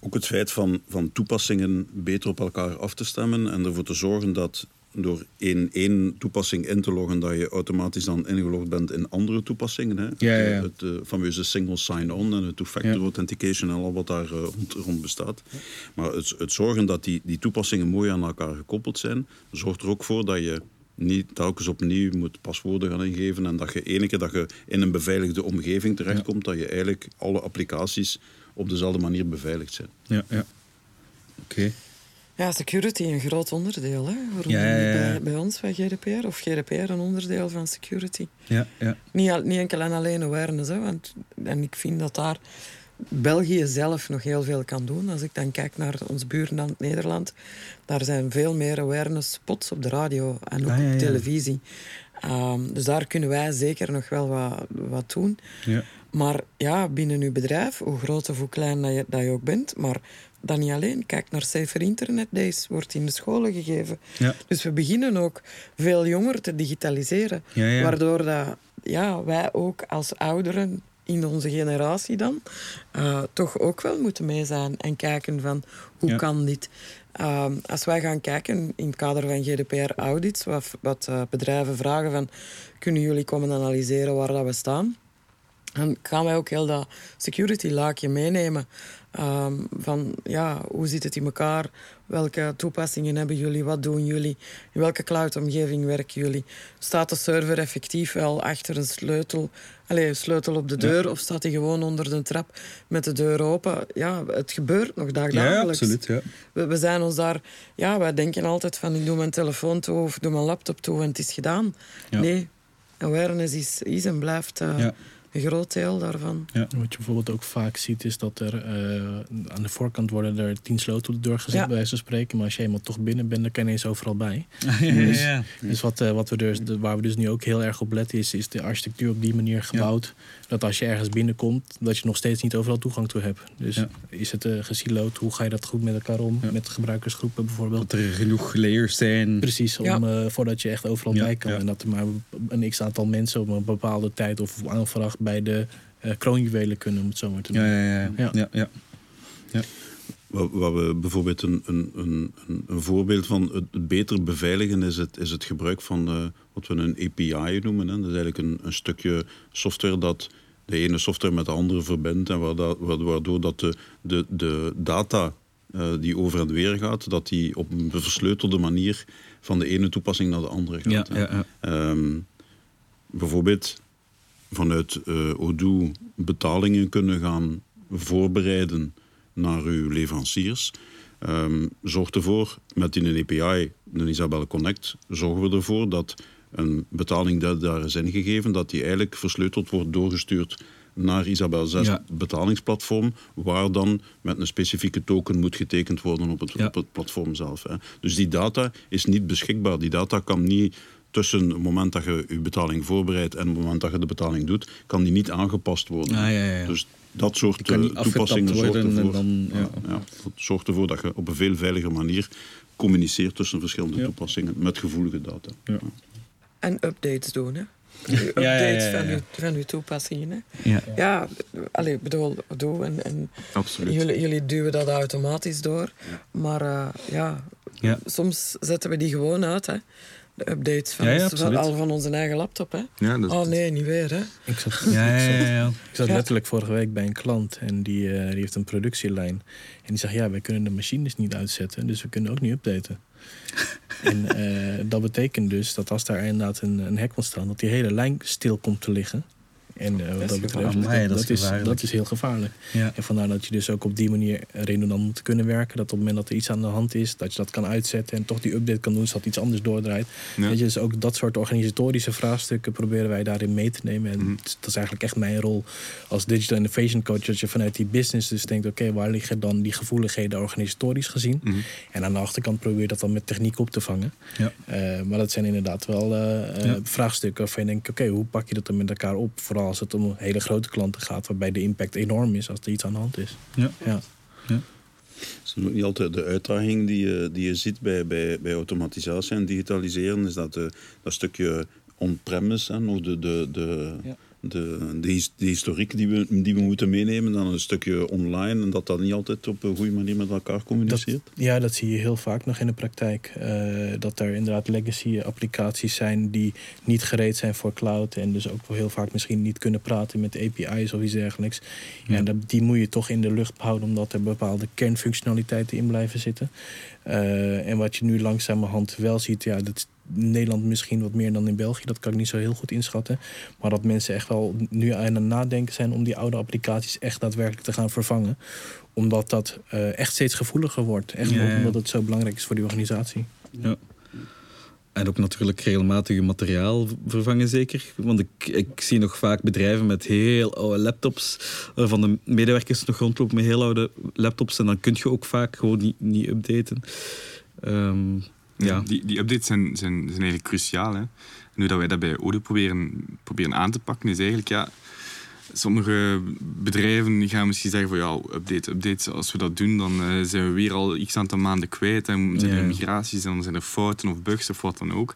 Ook het feit van, van toepassingen beter op elkaar af te stemmen en ervoor te zorgen dat door één, één toepassing in te loggen, dat je automatisch dan ingelogd bent in andere toepassingen. Hè? Ja, ja, ja. Het, het, het fameuze single sign-on en het two-factor ja. authentication en al wat daar uh, rond, rond bestaat. Ja. Maar het, het zorgen dat die, die toepassingen mooi aan elkaar gekoppeld zijn, zorgt er ook voor dat je niet telkens opnieuw moet paswoorden gaan ingeven en dat je ene keer dat je in een beveiligde omgeving terechtkomt, ja. dat je eigenlijk alle applicaties op dezelfde manier beveiligd zijn. Ja, ja. Oké. Okay. Ja, security een groot onderdeel, hè? Waarom ja, ja, ja. niet bij, bij ons, bij G D P R? Of G D P R een onderdeel van security? Ja, ja. Niet, al, niet enkel en alleen awareness, hè? Want, en ik vind dat daar België zelf nog heel veel kan doen. Als ik dan kijk naar ons buurland Nederland, daar zijn veel meer awareness spots op de radio en ook ah, ja, ja. op televisie. Um, dus daar kunnen wij zeker nog wel wat, wat doen. Ja. Maar ja, binnen uw bedrijf, hoe groot of hoe klein dat je, dat je ook bent, maar dan niet alleen. Kijk naar Safer Internet Days, wordt in de scholen gegeven. Ja. Dus we beginnen ook veel jonger te digitaliseren. Ja, ja. Waardoor dat, ja, wij ook als ouderen in onze generatie dan, uh, toch ook wel moeten mee zijn en kijken van, hoe ja. kan dit? Uh, als wij gaan kijken in het kader van G D P R-audits, wat, wat uh, bedrijven vragen van, kunnen jullie komen analyseren waar dat we staan? Dan gaan wij ook heel dat security-laakje meenemen. Uh, van, ja, hoe zit het in elkaar? Welke toepassingen hebben jullie? Wat doen jullie? In welke cloud-omgeving werken jullie? Staat de server effectief wel achter een sleutel? Allee, een sleutel op de deur? Ja. Of staat hij gewoon onder de trap met de deur open? Ja, het gebeurt nog dagelijks. Ja, absoluut. Ja. We, we zijn ons daar... Ja, wij denken altijd van, ik doe mijn telefoon toe of doe mijn laptop toe en het is gedaan. Ja. Nee, awareness is, is en blijft... Uh, ja. Een groot deel daarvan. Ja. Wat je bijvoorbeeld ook vaak ziet, is dat er uh, aan de voorkant worden er tien sloten doorgezet, ja. bij wijze van spreken. Maar als je eenmaal toch binnen bent, dan kan je eens overal bij. Ah, ja, dus ja, ja. dus wat, uh, wat we dus, waar we dus nu ook heel erg op letten, is, is de architectuur op die manier gebouwd. Ja. Dat als je ergens binnenkomt, dat je nog steeds niet overal toegang toe hebt. Dus ja. is het uh, gesiloed? Hoe ga je dat goed met elkaar om? Ja. Met gebruikersgroepen bijvoorbeeld. Dat er genoeg layers zijn. Precies, om, ja. uh, voordat je echt overal ja. bij kan. Ja. En dat er maar een x-aantal mensen op een bepaalde tijd of aanvraag bij de uh, kroonjuwelen kunnen, om het zo maar te noemen. Ja, ja, ja. ja. ja, ja. ja. Waar we bijvoorbeeld een, een, een, een voorbeeld van het beter beveiligen is het, is het gebruik van uh, wat we een A P I noemen. Hè. Dat is eigenlijk een, een stukje software dat de ene software met de andere verbindt en waardoor dat de, de, de data uh, die over en weer gaat, dat die op een versleutelde manier van de ene toepassing naar de andere gaat. Ja, ja, ja. Um, bijvoorbeeld vanuit uh, Odoo betalingen kunnen gaan voorbereiden naar uw leveranciers. Um, zorg ervoor, met in een A P I, een Isabel Connect, zorgen we ervoor dat een betaling die daar is ingegeven, dat die eigenlijk versleuteld wordt doorgestuurd naar Isabel zes ja. betalingsplatform, waar dan met een specifieke token moet getekend worden op het, ja. op het platform zelf. Hè. Dus die data is niet beschikbaar. Die data kan niet tussen het moment dat je je betaling voorbereidt en het moment dat je de betaling doet, kan die niet aangepast worden. Ah, ja, ja. Dus dat soort toepassingen zorgt ervoor, dan, ja. Ja, dat zorgt ervoor dat je op een veel veiliger manier communiceert tussen verschillende ja. toepassingen met gevoelige data. Ja. En updates doen, hè? Updates ja, ja, ja, ja. Van, uw, van uw toepassingen. Hè? Ja, ja allee, bedoel, doe en, en jullie, jullie duwen dat automatisch door. Ja. Maar uh, ja, ja, soms zetten we die gewoon uit, hè? de update van, ja, ja, van, al van onze eigen laptop. Hè? Ja, dat, oh nee, niet weer. Hè? Ik zat, ja, ja, ja, ja. Ik zat ja. letterlijk vorige week bij een klant en die, uh, die heeft een productielijn. En die zegt, ja, wij kunnen de machines niet uitzetten, dus we kunnen ook niet updaten. En uh, dat betekent dus dat als daar inderdaad een, een hack ontstaan, dat die hele lijn stil komt te liggen. En uh, wat dat betreft, oh, nee, dat, dat, is, dat is heel gevaarlijk. Ja. En vandaar dat je dus ook op die manier redundant moet kunnen werken. Dat op het moment dat er iets aan de hand is, dat je dat kan uitzetten en toch die update kan doen, zodat iets anders doordraait. Ja. Weet je, dus ook dat soort organisatorische vraagstukken proberen wij daarin mee te nemen. En mm-hmm. dat is eigenlijk echt mijn rol als digital innovation coach. Dat je vanuit die business dus denkt, oké, okay, waar liggen dan die gevoeligheden organisatorisch gezien? Mm-hmm. En aan de achterkant probeer je dat dan met techniek op te vangen. Ja. Uh, maar dat zijn inderdaad wel uh, ja. vraagstukken waarvan je denkt, oké, okay, hoe pak je dat dan met elkaar op? Vooral als het om hele grote klanten gaat, waarbij de impact enorm is als er iets aan de hand is. Ja. Ja. Ja. Dat is niet altijd de uitdaging die je, die je ziet bij, bij, bij automatisatie en digitaliseren, is dat, de, dat stukje on-premise en of de, de, de, ja. de, de, de historiek die we, die we moeten meenemen, dan een stukje online en dat dat niet altijd op een goede manier met elkaar communiceert. Dat, ja, dat zie je heel vaak nog in de praktijk. Uh, dat er inderdaad legacy applicaties zijn die niet gereed zijn voor cloud en dus ook wel heel vaak misschien niet kunnen praten met A P I's of iets dergelijks. Ja. En dat, die moet je toch in de lucht houden omdat er bepaalde kernfunctionaliteiten in blijven zitten. Uh, en wat je nu langzamerhand wel ziet, ja, dat Nederland misschien wat meer dan in België, dat kan ik niet zo heel goed inschatten. Maar dat mensen echt wel nu aan het nadenken zijn om die oude applicaties echt daadwerkelijk te gaan vervangen. Omdat dat uh, echt steeds gevoeliger wordt. Echt yeah. omdat het zo belangrijk is voor die organisatie. Ja. En ook natuurlijk regelmatig je materiaal vervangen zeker. Want ik, ik zie nog vaak bedrijven met heel oude laptops, waarvan de medewerkers nog rondlopen met heel oude laptops. En dan kun je ook vaak gewoon niet, niet updaten. Um, Ja. Die, die updates zijn, zijn, zijn eigenlijk cruciaal. Hè? En hoe dat wij dat bij Odoo proberen, proberen aan te pakken, is eigenlijk, ja, sommige bedrijven gaan misschien zeggen van ja, update, update. Als we dat doen, dan uh, zijn we weer al x aantal maanden kwijt. En zijn er yeah. migraties, en dan zijn er fouten of bugs of wat dan ook.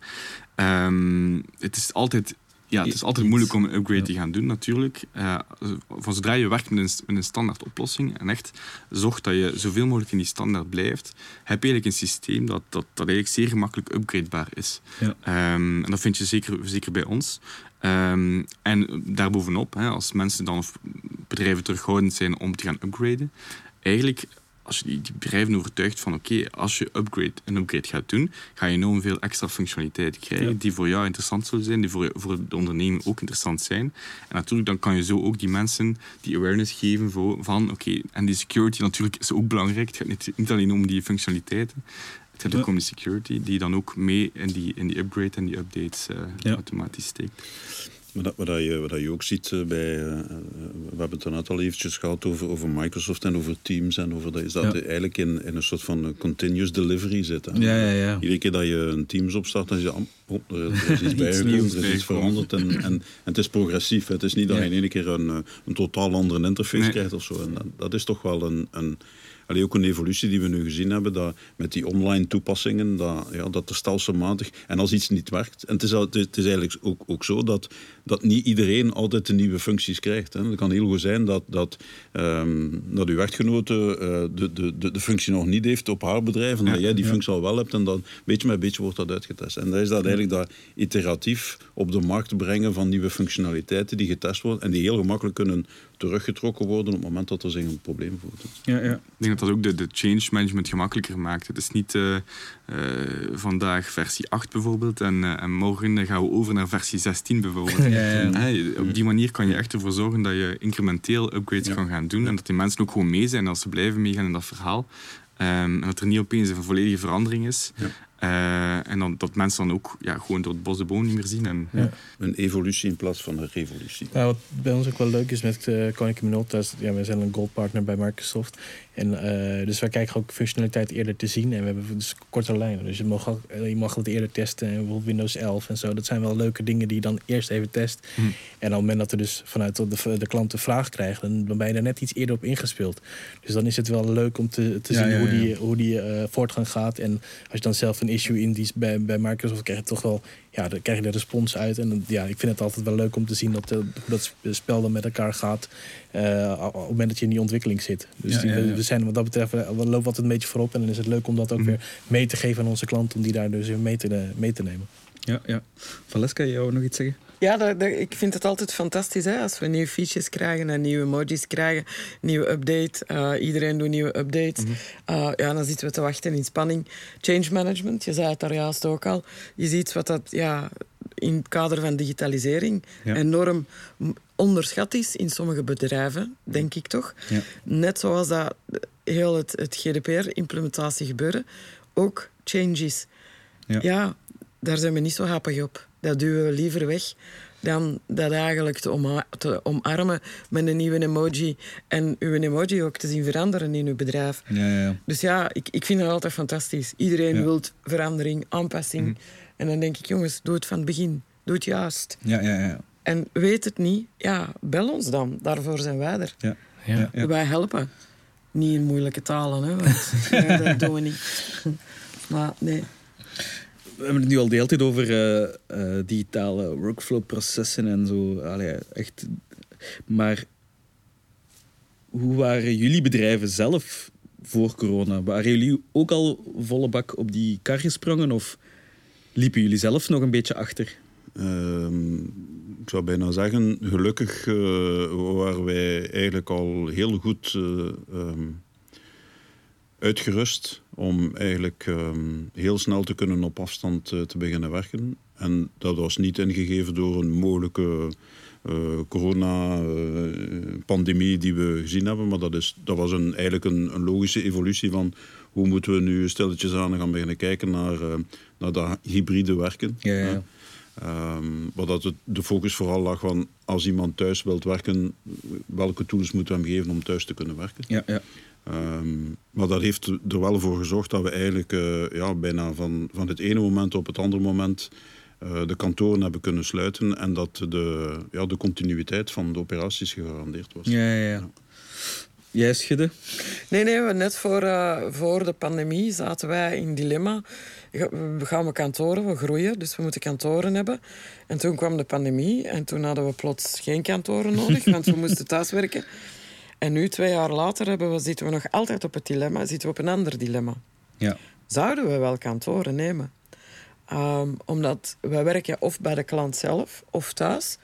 Um, het is altijd... Ja, het is altijd moeilijk om een upgrade te gaan doen, natuurlijk. Uh, van zodra je werkt met een, met een standaard oplossing en echt zorgt dat je zoveel mogelijk in die standaard blijft, heb je eigenlijk een systeem dat, dat, dat eigenlijk zeer gemakkelijk upgradebaar is. Ja. Um, en dat vind je zeker, zeker bij ons. Um, en daarbovenop, hè, als mensen dan of bedrijven terughoudend zijn om te gaan upgraden, eigenlijk... Als je die bedrijven overtuigt van oké, okay, als je upgrade, een upgrade gaat doen, ga je enorm veel extra functionaliteiten krijgen ja. die voor jou interessant zullen zijn, die voor, voor de onderneming ook interessant zijn. En natuurlijk dan kan je zo ook die mensen die awareness geven voor, van oké, okay, en die security natuurlijk is ook belangrijk. Het gaat niet, niet alleen om die functionaliteiten, het gaat ja. ook om de security die dan ook mee in die, in die upgrade en die updates uh, ja. automatisch steekt. Wat, wat, je, wat je ook ziet bij... Uh, we hebben het daarnet al eventjes gehad over, over Microsoft en over Teams. En over dat, is dat ja. de, eigenlijk in, in een soort van continuous delivery zit. Ja, ja, ja. Iedere keer dat je een Teams opstart, dan is, oh, er is iets bijgekomen, er is iets veranderd. En, en, en het is progressief. Het is niet dat ja. je in één keer een, een totaal andere interface nee. krijgt of zo. En dat, dat is toch wel een... een Allee, ook een evolutie die we nu gezien hebben, dat met die online toepassingen, dat, ja, dat er stelselmatig... En als iets niet werkt... En het is, het is eigenlijk ook, ook zo dat, dat niet iedereen altijd de nieuwe functies krijgt. Hè. Het kan heel goed zijn dat, dat, um, dat uw echtgenote uh, de, de, de, de functie nog niet heeft op haar bedrijf, en dat ja, jij die ja. functie al wel hebt, en dan beetje met beetje wordt dat uitgetest. En dat is dat eigenlijk dat iteratief op de markt brengen van nieuwe functionaliteiten die getest worden, en die heel gemakkelijk kunnen teruggetrokken worden op het moment dat er zich een probleem voordoet. Ja, ja. Ik denk dat dat ook de, de change management gemakkelijker maakt. Het is niet uh, uh, vandaag versie acht bijvoorbeeld en, uh, en morgen gaan we over naar versie zestien bijvoorbeeld. Ja, ja, ja. Hey, op die manier kan je echt ervoor zorgen dat je incrementeel upgrades ja. kan gaan doen en dat die mensen ook gewoon mee zijn als ze blijven meegaan in dat verhaal. Um, en dat er niet opeens een volledige verandering is. Ja. Uh, en dan, dat mensen dan ook ja, gewoon door het bos de boom niet meer zien. En, ja. Een evolutie in plaats van een revolutie. Nou, wat bij ons ook wel leuk is met uh, Konica Minolta, ja, wij zijn een goldpartner bij Microsoft. En, uh, dus wij kijken ook functionaliteit eerder te zien. En we hebben dus korte lijnen. Dus je mag, je mag het eerder testen. En bijvoorbeeld Windows elf en zo. Dat zijn wel leuke dingen die je dan eerst even test. Hm. En op het moment dat er dus vanuit de, de klant de vraag krijgt, dan ben je er net iets eerder op ingespeeld. Dus dan is het wel leuk om te, te ja, zien ja, ja, ja. hoe die, hoe die uh, voortgang gaat. En als je dan zelf een issue indies bij, bij Microsoft, krijg je toch wel... Ja, dan krijg je de respons uit. En ja, ik vind het altijd wel leuk om te zien dat, hoe dat spel dan met elkaar gaat. Uh, op het moment dat je in die ontwikkeling zit. Dus ja, die, ja, ja. we zijn wat dat betreft, we lopen altijd een beetje voorop. En dan is het leuk om dat ook mm-hmm. weer mee te geven aan onze klant. Om die daar dus mee te, mee te nemen. Ja, ja. Valeska, jou nog iets zeggen? Ja, dat, dat, ik vind het altijd fantastisch, hè, als we nieuwe fiches krijgen en nieuwe emojis krijgen. Nieuwe update. Uh, iedereen doet nieuwe updates. Mm-hmm. Uh, ja, dan zitten we te wachten in spanning. Change management, je zei het daar juist ook al, is iets wat dat, ja, in het kader van digitalisering ja. enorm onderschat is in sommige bedrijven, denk ik toch. Ja. Net zoals dat heel het, het G D P R-implementatie gebeuren, ook changes. Ja. ja, daar zijn we niet zo happig op. Dat duwen we liever weg dan dat eigenlijk te, oma- te omarmen met een nieuwe emoji. En uw emoji ook te zien veranderen in uw bedrijf. Ja, ja, ja. Dus ja, ik, ik vind dat altijd fantastisch. Iedereen ja. wil verandering, aanpassing. Mm-hmm. En dan denk ik, jongens, doe het van het begin. Doe het juist. Ja, ja, ja. En weet het niet, ja, bel ons dan. Daarvoor zijn wij er. Ja, ja, ja. Wij helpen. Niet in moeilijke talen, hè. Want, ja, dat doen we niet. Maar nee... We hebben het nu al de hele tijd over uh, uh, digitale workflow-processen en zo. Allee, echt. Maar hoe waren jullie bedrijven zelf voor corona? Waren jullie ook al volle bak op die kar gesprongen? Of liepen jullie zelf nog een beetje achter? Uh, ik zou bijna zeggen, gelukkig uh, waren wij eigenlijk al heel goed uh, um, uitgerust... om eigenlijk um, heel snel te kunnen op afstand uh, te beginnen werken. En dat was niet ingegeven door een mogelijke uh, corona-pandemie uh, die we gezien hebben. Maar dat, is, dat was een, eigenlijk een, een logische evolutie van... hoe moeten we nu stilletjes aan gaan beginnen kijken naar, uh, naar dat hybride werken. Ja, ja, ja. Um, maar dat het, de focus vooral lag van... als iemand thuis wilt werken, welke tools moeten we hem geven om thuis te kunnen werken? Ja, ja. Um, maar dat heeft er wel voor gezorgd dat we eigenlijk uh, ja, bijna van, van het ene moment op het andere moment uh, de kantoren hebben kunnen sluiten en dat de, ja, de continuïteit van de operaties gegarandeerd was. Ja, ja, ja. ja. Jij schudde? Nee, nee, we net voor, uh, voor de pandemie zaten wij in dilemma. We gaan we kantoren, we groeien, dus we moeten kantoren hebben. En toen kwam de pandemie en toen hadden we plots geen kantoren nodig, want we moesten thuiswerken. En nu, twee jaar later, hebben we, zitten we nog altijd op het dilemma. Zitten we op een ander dilemma. Ja. Zouden we wel kantoren nemen? Um, omdat wij werken of bij de klant zelf, of thuis.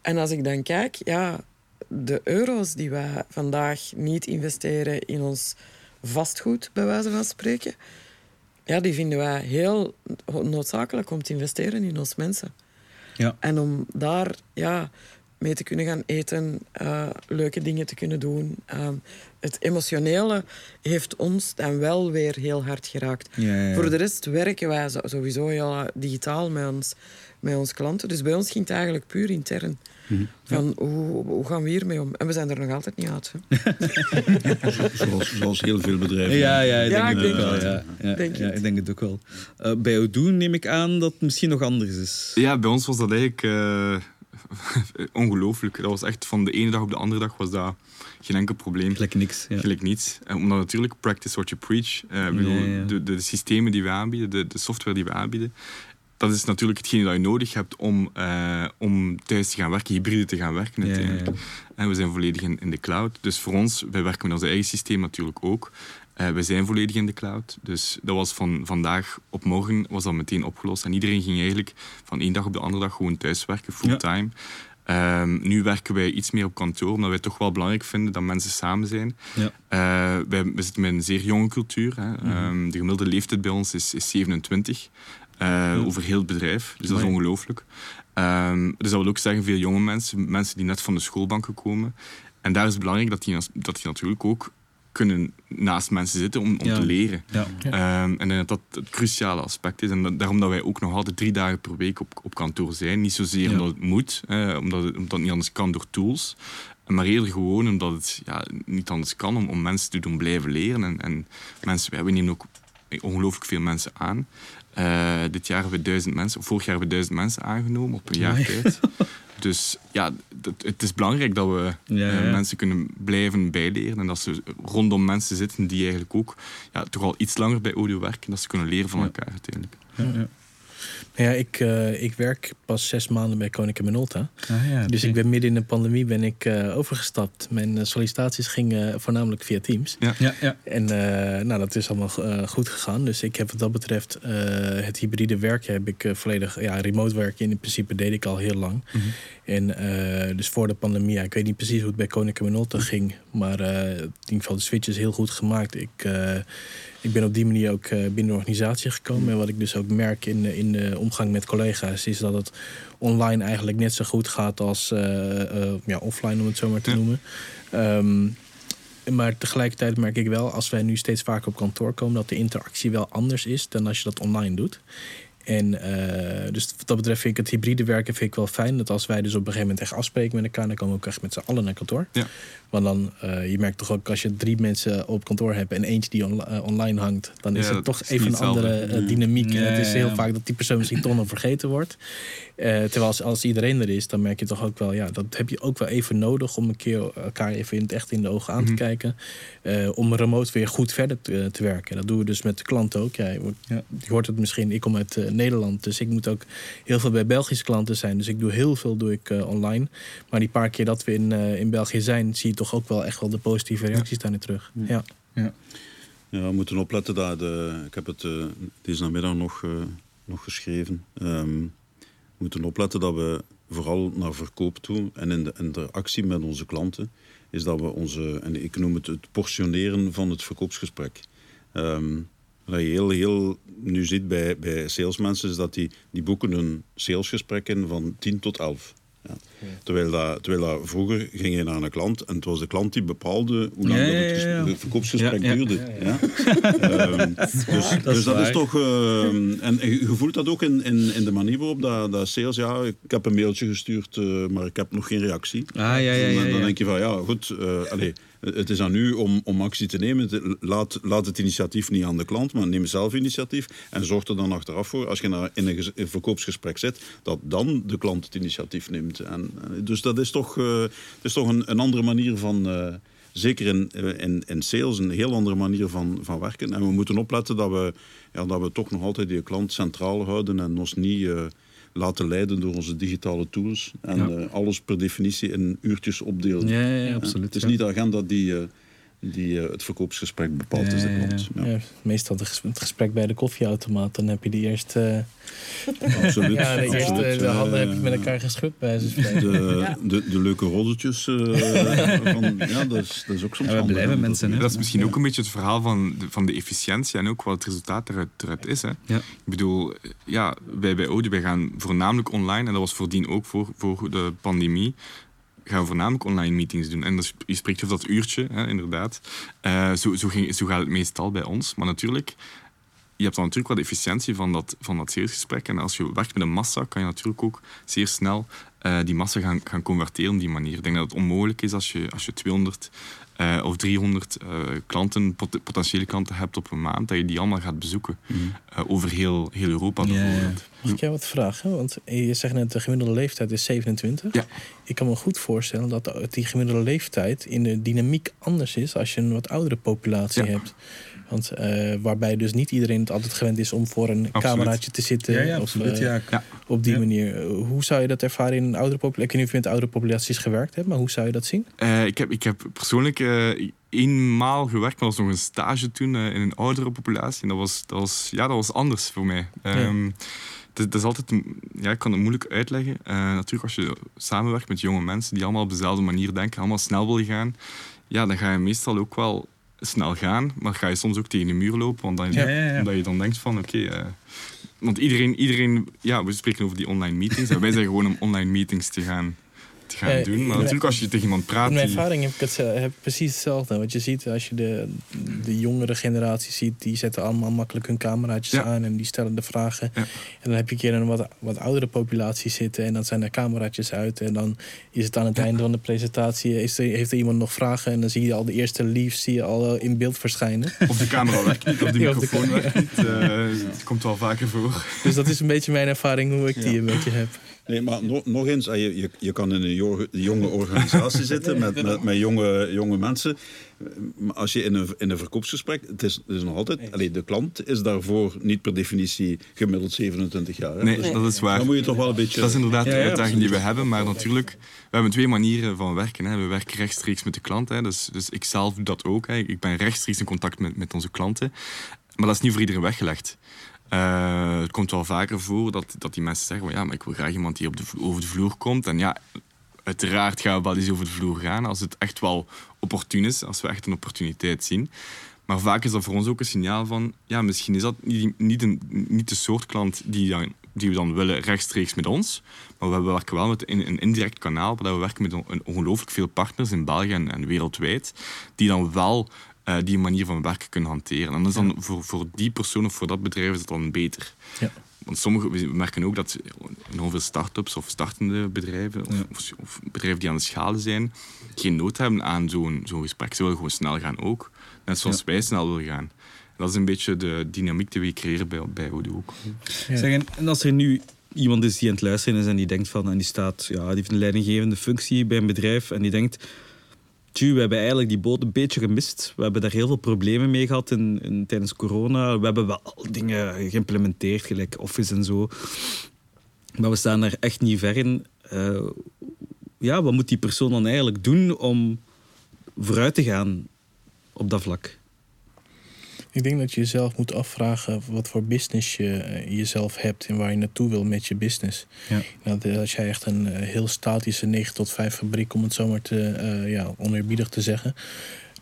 En als ik dan kijk, ja, de euro's die wij vandaag niet investeren in ons vastgoed, bij wijze van spreken, ja, die vinden wij heel noodzakelijk om te investeren in ons mensen. Ja. En om daar... ja, mee te kunnen gaan eten, uh, leuke dingen te kunnen doen. Uh, het emotionele heeft ons dan wel weer heel hard geraakt. Ja, ja, ja. Voor de rest werken wij sowieso heel digitaal met ons, met ons klanten. Dus bij ons ging het eigenlijk puur intern. Mm-hmm. Van, ja. hoe, hoe gaan we hiermee om? En we zijn er nog altijd niet uit. zoals, zoals heel veel bedrijven. Ja, ja, ik denk, ja, ik denk het wel. Het. Ja, ja, denk ja, ik denk het ook wel. Uh, bij Odoo neem ik aan dat het misschien nog anders is. Ja, bij ons was dat eigenlijk... Uh... Ongelooflijk. Dat was echt van de ene dag op de andere dag was dat geen enkel probleem. Gelijk niks. Ja. Gelijk niets. En omdat natuurlijk practice what you preach. Uh, nee, bedoel, ja. de, de systemen die we aanbieden, de, de software die we aanbieden, dat is natuurlijk hetgeen dat je nodig hebt om, uh, om thuis te gaan werken, hybride te gaan werken natuurlijk. Ja, ja, ja. En we zijn volledig in, in de cloud. Dus voor ons, wij werken met ons eigen systeem natuurlijk ook. Uh, we zijn volledig in de cloud. Dus dat was van vandaag op morgen was dat meteen opgelost. En iedereen ging eigenlijk van één dag op de andere dag gewoon thuiswerken, fulltime. Ja. Uh, nu werken wij iets meer op kantoor, omdat wij toch wel belangrijk vinden dat mensen samen zijn. Ja. Uh, wij, we zitten met een zeer jonge cultuur. Hè. Mm-hmm. Uh, de gemiddelde leeftijd bij ons is, is zevenentwintig. Uh, ja. Over heel het bedrijf. Dus Amai. Dat is ongelooflijk. Uh, dus dat wil ook zeggen, veel jonge mensen. Mensen die net van de schoolbanken komen. En daar is het belangrijk dat die, dat die natuurlijk ook... kunnen naast mensen zitten om, om ja. te leren. Ja. Ja. Um, en dat dat het cruciale aspect is. En dat, daarom dat wij ook nog altijd drie dagen per week op, op kantoor zijn. Niet zozeer ja. omdat het moet, eh, omdat, het, omdat het niet anders kan door tools. Maar eerder gewoon omdat het ja, niet anders kan om, om mensen te doen blijven leren. En, en mensen, ja, we nemen ook ongelooflijk veel mensen aan. Uh, dit jaar hebben we duizend mensen, of vorig jaar hebben we duizend mensen aangenomen op een jaar nee. tijd. Dus ja, het is belangrijk dat we ja, ja. mensen kunnen blijven bijleren. En dat ze rondom mensen zitten die eigenlijk ook ja, toch al iets langer bij Odoo werken. Dat ze kunnen leren van elkaar uiteindelijk. Ja, ja. Ja, ik, uh, ik werk pas zes maanden bij Konica Minolta. Ah, ja, dus ik ben midden in de pandemie ben ik uh, overgestapt. Mijn uh, sollicitaties gingen voornamelijk via Teams. Ja. Ja, ja. En uh, nou, dat is allemaal uh, goed gegaan. Dus ik heb wat dat betreft uh, het hybride werken heb ik uh, volledig... Ja, remote werken in principe deed ik al heel lang. Mm-hmm. En uh, dus voor de pandemie, ja, ik weet niet precies hoe het bij Konica Minolta ging. Maar uh, in ieder geval de switch is heel goed gemaakt. Ik... Uh, Ik ben op die manier ook binnen de organisatie gekomen. En wat ik dus ook merk in de, in de omgang met collega's... is dat het online eigenlijk net zo goed gaat als uh, uh, ja, offline, om het zo maar te noemen. Um, maar tegelijkertijd merk ik wel, als wij nu steeds vaker op kantoor komen... dat de interactie wel anders is dan als je dat online doet... En uh, dus wat dat betreft vind ik het hybride werken vind ik wel fijn. Dat als wij dus op een gegeven moment echt afspreken met elkaar... dan komen we ook echt met z'n allen naar kantoor. Ja. Want dan, uh, je merkt toch ook als je drie mensen op kantoor hebt... en eentje die on- uh, online hangt... dan is ja, het toch even een andere uh, dynamiek. Ja. En het is heel ja. vaak dat die persoon misschien toch nog vergeten wordt. Uh, terwijl als, als iedereen er is, dan merk je toch ook wel... ja, dat heb je ook wel even nodig om een keer elkaar even in het echt in de ogen aan mm-hmm. te kijken. Uh, om remote weer goed verder te, te werken. Dat doen we dus met de klanten ook. Ja, je, ja. je hoort het misschien, ik kom uit... Uh, Nederland. Dus ik moet ook heel veel bij Belgische klanten zijn. Dus ik doe heel veel doe ik, uh, online. Maar die paar keer dat we in, uh, in België zijn... zie je toch ook wel echt wel de positieve reacties ja. daarin terug. Ja. Ja. ja, we moeten opletten daar. De, ik heb het uh, deze namiddag nog, uh, nog geschreven. Um, we moeten opletten dat we vooral naar verkoop toe... en in de interactie met onze klanten... is dat we onze... en ik noem het het portioneren van het verkoopsgesprek... Um, Wat je heel, heel nu ziet bij, bij salesmensen is dat die, die boeken hun salesgesprek in van tien tot elf. Ja. Ja. Terwijl, dat, terwijl dat vroeger ging je naar een klant en het was de klant die bepaalde hoe lang ja, ja, ja, ja. het, gesprek, het verkoopsgesprek ja, ja. duurde. Ja, ja. um, dat is dus dat, dus is, dat is toch... Uh, en je voelt dat ook in, in, in de manier waarop dat, dat sales... Ja, ik heb een mailtje gestuurd, uh, maar ik heb nog geen reactie. Ah, ja, ja, ja, ja. Dan, dan denk je van, ja, goed... Uh, allez, het is aan u om, om actie te nemen. Laat, laat het initiatief niet aan de klant, maar neem zelf initiatief. En zorg er dan achteraf voor, als je naar, in een, ges, een verkoopsgesprek zit, dat dan de klant het initiatief neemt. En, dus dat is toch, uh, het is toch een, een andere manier van... Uh, zeker in, in, in sales, een heel andere manier van, van werken. En we moeten opletten dat we, ja, dat we toch nog altijd die klant centraal houden en ons niet... Uh, laten leiden door onze digitale tools. En ja. uh, alles per definitie in uurtjes opdelen. Ja, ja, ja absoluut. Uh, het is ja. niet de agenda die, uh, die uh, het verkoopsgesprek bepaalt. Ja, is de klant. Ja. Ja, meestal het gesprek bij de koffieautomaat. Dan heb je de eerste... Uh... Absoluut. Ja, de eerste absoluut. De handen heb je met elkaar geschud bij ze spreken. De, ja. de, de leuke roddeltjes. Uh, van, ja, dat is, dat is ook soms ja, handig. Blijven mensen. Dat, dat is misschien ja. ook een beetje het verhaal van de, van de efficiëntie en ook wat het resultaat eruit, eruit is. Hè. Ja. Ik bedoel, ja, wij bij Odoo wij gaan voornamelijk online, en dat was voordien ook voor, voor de pandemie, gaan we voornamelijk online meetings doen. En dat, je spreekt over dat uurtje, hè, inderdaad. Uh, zo, zo, ging, zo gaat het meestal bij ons. Maar natuurlijk, je hebt dan natuurlijk wel de efficiëntie van dat, van dat salesgesprek. En als je werkt met een massa, kan je natuurlijk ook zeer snel uh, die massa gaan, gaan converteren op die manier. Ik denk dat het onmogelijk is als je, als je tweehonderd uh, of driehonderd uh, klanten, pot, potentiële klanten hebt op een maand, dat je die allemaal gaat bezoeken. Mm. Uh, over heel, heel Europa bijvoorbeeld. Yeah. Mag ik jou wat vragen? Want je zegt net, de gemiddelde leeftijd is zevenentwintig. Ja. Ik kan me goed voorstellen dat die gemiddelde leeftijd in de dynamiek anders is als je een wat oudere populatie ja. hebt. Want, uh, waarbij dus niet iedereen het altijd gewend is om voor een absoluut. cameraatje te zitten. Ja, ja, of, absoluut, ja. Uh, ja. Op die ja. manier. Hoe zou je dat ervaren in een oudere populatie? Ik weet niet of je met oudere populaties gewerkt hebt, maar hoe zou je dat zien? Uh, ik, heb, ik heb persoonlijk uh, eenmaal gewerkt, maar was nog een stage toen uh, in een oudere populatie. En dat was, dat was, ja, dat was anders voor mij. Um, ja. Dat is altijd, ja, ik kan het moeilijk uitleggen. Uh, natuurlijk, als je samenwerkt met jonge mensen die allemaal op dezelfde manier denken, allemaal snel willen gaan, ja, dan ga je meestal ook wel snel gaan, maar ga je soms ook tegen de muur lopen, want dan, ja, ja, ja. omdat je dan denkt van, oké... Okay, uh, want iedereen, iedereen, ja, we spreken over die online meetings, en wij zijn gewoon om online meetings te gaan... gaan ja, doen, maar mijn, natuurlijk als je tegen iemand praat... In mijn die... ervaring heb ik, het, heb ik precies hetzelfde. Want je ziet, als je de, de jongere generatie ziet... die zetten allemaal makkelijk hun cameraatjes ja. aan... en die stellen de vragen. Ja. En dan heb je een keer een wat, wat oudere populatie zitten... en dan zijn er cameraatjes uit. En dan is het aan het ja. einde van de presentatie... Is er, heeft er iemand nog vragen... en dan zie je al de eerste leaves zie je al in beeld verschijnen. Of de camera werkt niet, of de microfoon werkt niet. Het uh, ja. komt wel vaker voor. Dus dat is een beetje mijn ervaring hoe ik ja. die een beetje heb. Nee, maar no, nog eens, je, je, je kan in een jo- jonge organisatie zitten met, met, met, met jonge, jonge mensen. Maar als je in een, in een verkoopsgesprek, het is, het is nog altijd... Allee, de klant is daarvoor niet per definitie gemiddeld zevenentwintig jaar. Hè? Nee, dus, dat is waar. Dan moet je toch wel een beetje... Dat is inderdaad de ja, ja, uitdaging die we hebben, maar natuurlijk... We hebben twee manieren van werken. Hè. We werken rechtstreeks met de klant, hè. Dus, dus ik zelf doe dat ook. Hè. Ik ben rechtstreeks in contact met, met onze klanten. Maar dat is niet voor iedereen weggelegd. Uh, het komt wel vaker voor dat, dat die mensen zeggen... ja, maar ik wil graag iemand die op de, over de vloer komt. En ja, uiteraard gaan we wel eens over de vloer gaan... als het echt wel opportun is, als we echt een opportuniteit zien. Maar vaak is dat voor ons ook een signaal van... ja, misschien is dat niet, niet, een, niet de soort klant die, dan, die we dan willen rechtstreeks met ons... maar we werken wel met een, een indirect kanaal... waar we werken met on, ongelooflijk veel partners in België en, en wereldwijd... die dan wel... Uh, die manier van werken kunnen hanteren. En dat is dan voor, voor die persoon of voor dat bedrijf is dat dan beter. Ja. Want sommige, we merken ook dat heel veel start-ups of startende bedrijven... Of, ja. of, of bedrijven die aan de schalen zijn... geen nood hebben aan zo'n, zo'n gesprek. Ze willen gewoon snel gaan ook. Net zoals ja. wij snel willen gaan. En dat is een beetje de dynamiek die we creëren bij, bij Odoo ook. Ja. Zeg, en als er nu... iemand is die aan het luisteren is en die denkt van... en die staat... ja, die heeft een leidinggevende functie bij een bedrijf... en die denkt... Tju, we hebben eigenlijk die boot een beetje gemist. We hebben daar heel veel problemen mee gehad in, in, tijdens corona. We hebben wel dingen geïmplementeerd, gelijk Office en zo. Maar we staan er echt niet ver in. Uh, ja, wat moet die persoon dan eigenlijk doen om vooruit te gaan op dat vlak? Ik denk dat je jezelf moet afvragen wat voor business je jezelf hebt... en waar je naartoe wil met je business. Ja. Nou, als jij echt een heel statische negen tot vijf fabriek... om het zomaar te, uh, ja, oneerbiedig te zeggen...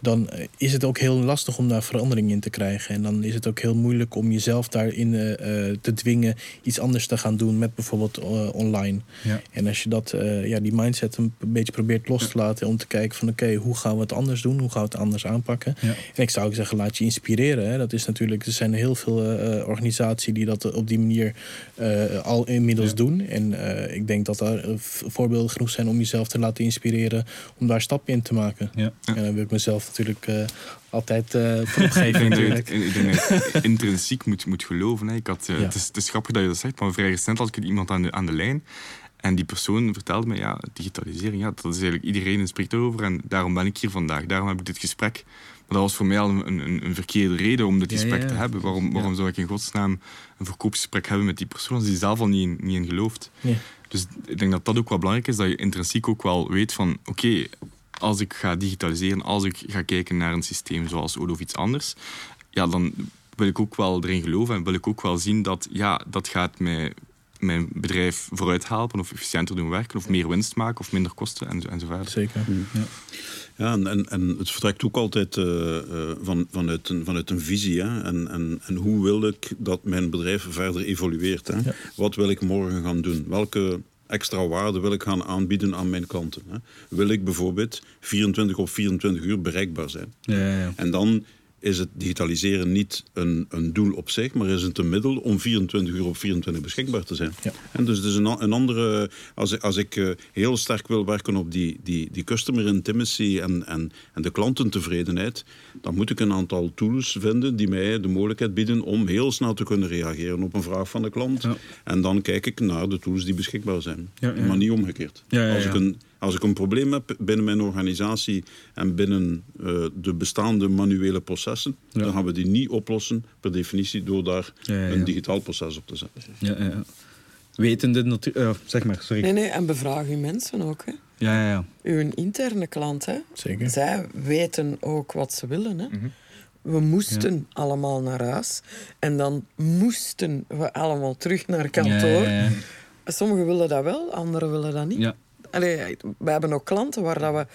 dan is het ook heel lastig om daar verandering in te krijgen. En dan is het ook heel moeilijk om jezelf daarin uh, te dwingen... iets anders te gaan doen met bijvoorbeeld uh, online. Ja. En als je dat, uh, ja, die mindset een beetje probeert los te laten... om te kijken van oké, okay, hoe gaan we het anders doen? Hoe gaan we het anders aanpakken? Ja. En ik zou ook zeggen, laat je inspireren. Hè? Dat is natuurlijk, er zijn heel veel uh, organisaties die dat op die manier uh, al inmiddels ja. doen. En uh, ik denk dat daar voorbeelden genoeg zijn om jezelf te laten inspireren... om daar stappen in te maken. Ja. Ja. En dan wil ik mezelf... natuurlijk uh, altijd uh, vooropgeven. Ik denk dat je intrinsiek moet, moet geloven. Hè. Ik had, uh, ja. het, is, het is grappig dat je dat zegt, maar vrij recent had ik iemand aan de, aan de lijn en die persoon vertelde me, ja, digitalisering, ja, dat is eigenlijk iedereen spreekt daarover en daarom ben ik hier vandaag, daarom heb ik dit gesprek. Maar dat was voor mij al een, een, een verkeerde reden om dit ja, gesprek ja, ja. te hebben. Waarom, waarom ja. zou ik in godsnaam een verkoopsgesprek hebben met die persoon als die zelf al niet, niet in gelooft? Ja. Dus ik denk dat dat ook wel belangrijk is, dat je intrinsiek ook wel weet van, oké, okay, als ik ga digitaliseren, als ik ga kijken naar een systeem zoals Odoo of iets anders, ja, dan wil ik ook wel erin geloven en wil ik ook wel zien dat ja, dat gaat mij, mijn bedrijf vooruit helpen of efficiënter doen werken of meer winst maken of minder kosten en, en zo verder. Zeker. Ja. Ja, en, en het vertrekt ook altijd uh, van, vanuit, een, vanuit een visie. Hè? En, en, en hoe wil ik dat mijn bedrijf verder evolueert? Hè? Ja. Wat wil ik morgen gaan doen? Welke extra waarde wil ik gaan aanbieden aan mijn klanten. Hè? Wil ik bijvoorbeeld vierentwintig op vierentwintig uur bereikbaar zijn. Ja, ja, ja. En dan is het digitaliseren niet een, een doel op zich, maar is het een middel om vierentwintig uur op vierentwintig beschikbaar te zijn. Ja. En dus het is een, een andere... Als ik, als ik heel sterk wil werken op die, die, die customer intimacy en, en, en de klantentevredenheid, dan moet ik een aantal tools vinden die mij de mogelijkheid bieden om heel snel te kunnen reageren op een vraag van de klant. Ja. En dan kijk ik naar de tools die beschikbaar zijn. Ja, ja. Maar niet omgekeerd. Ja, ja, ja. Als ik een... Als ik een probleem heb binnen mijn organisatie en binnen uh, de bestaande manuele processen, ja. dan gaan we die niet oplossen per definitie door daar ja, ja, ja. een digitaal proces op te zetten. Ja, ja, ja. Wetende natuurlijk, uh, zeg maar, sorry. Nee, nee, en bevraag uw mensen ook, hè? Ja, ja, ja. Uw interne klant, hè? Zeker. Zij weten ook wat ze willen, hè? Mm-hmm. We moesten ja. allemaal naar huis en dan moesten we allemaal terug naar kantoor. Ja, ja, ja. Sommigen willen dat wel, anderen willen dat niet. Ja. Allee, we hebben ook klanten waar dat we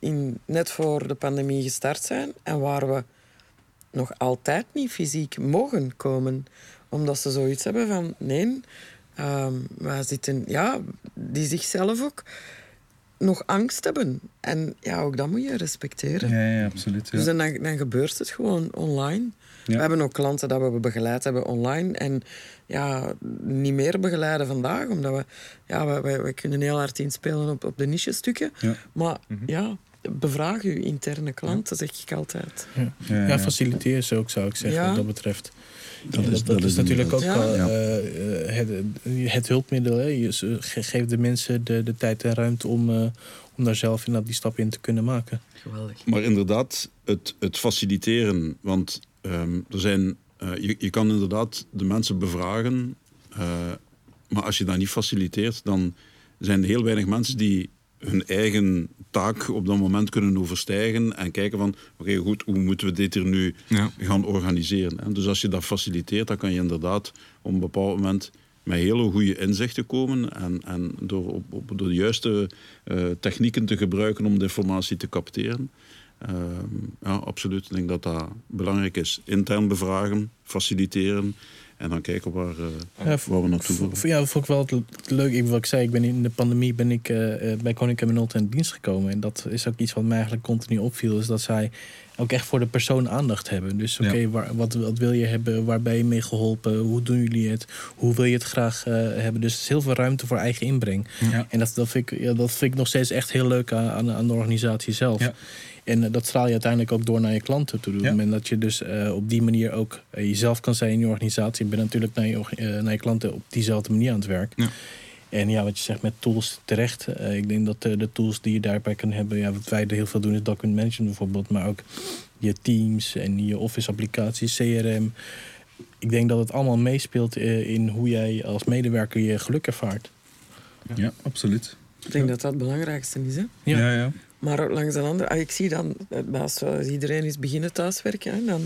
in, net voor de pandemie gestart zijn en waar we nog altijd niet fysiek mogen komen. Omdat ze zoiets hebben van, nee, uh, wij zitten, ja, die zichzelf ook nog angst hebben. En ja, ook dat moet je respecteren. Ja, ja, absoluut. Ja. Dus dan, dan gebeurt het gewoon online. Ja. We hebben ook klanten dat we begeleid hebben online en ja, niet meer begeleiden vandaag, omdat we, ja, we, we, we kunnen heel hard inspelen op, op de niche-stukken. Ja. Maar mm-hmm. ja, bevraag je interne klanten, ja. zeg ik altijd. Ja, ja, ja, ja. faciliteer ze ook, zou ik zeggen, ja. wat dat betreft. Dat, ja, is, dat, dat is natuurlijk ook ja. uh, het, het hulpmiddel. Hè. Je geeft de mensen de, de tijd en ruimte om, uh, om daar zelf inderdaad die stap in te kunnen maken. Geweldig. Maar inderdaad, het, het faciliteren. Want um, er zijn, uh, je, je kan inderdaad de mensen bevragen. Uh, maar als je dat niet faciliteert, dan zijn er heel weinig mensen die hun eigen taak op dat moment kunnen overstijgen en kijken van, oké, goed, hoe moeten we dit er nu ja. gaan organiseren? Hè? Dus als je dat faciliteert, dan kan je inderdaad op een bepaald moment met hele goede inzichten komen en, en door, op, op, door de juiste uh, technieken te gebruiken om de informatie te capteren. Uh, ja, absoluut. Ik denk dat dat belangrijk is. Intern bevragen, faciliteren. En dan kijken waar, uh, ja, v- waar we naartoe willen. V- ja, dat vond ik wel het, het leuk. Ik, wat ik zei, ik ben in de pandemie ben ik, uh, bij Konica Minolta in dienst gekomen. En dat is ook iets wat mij eigenlijk continu opviel. Is dat zij ook echt voor de persoon aandacht hebben. Dus oké, okay, ja. wat, wat wil je hebben? Waar ben je mee geholpen? Hoe doen jullie het? Hoe wil je het graag uh, hebben? Dus er is heel veel ruimte voor eigen inbreng. Ja. En dat, dat, vind ik, ja, dat vind ik nog steeds echt heel leuk aan, aan, aan de organisatie zelf. Ja. En dat straal je uiteindelijk ook door naar je klanten toe. Ja. En dat je dus uh, op die manier ook uh, jezelf kan zijn in je organisatie. Je bent natuurlijk naar je, uh, naar je klanten op diezelfde manier aan het werk. Ja. En ja, wat je zegt met tools terecht. Uh, ik denk dat uh, de tools die je daarbij kan hebben. Ja, wat wij er heel veel doen is document management bijvoorbeeld. Maar ook je Teams en je Office applicaties, C R M. Ik denk dat het allemaal meespeelt uh, in hoe jij als medewerker je geluk ervaart. Ja, ja absoluut. Ik denk ja. dat dat het belangrijkste is. Hè? Ja, ja. ja. Maar ook langs de andere... Ah, ik zie dan, als iedereen is beginnen thuiswerken... Hè, dan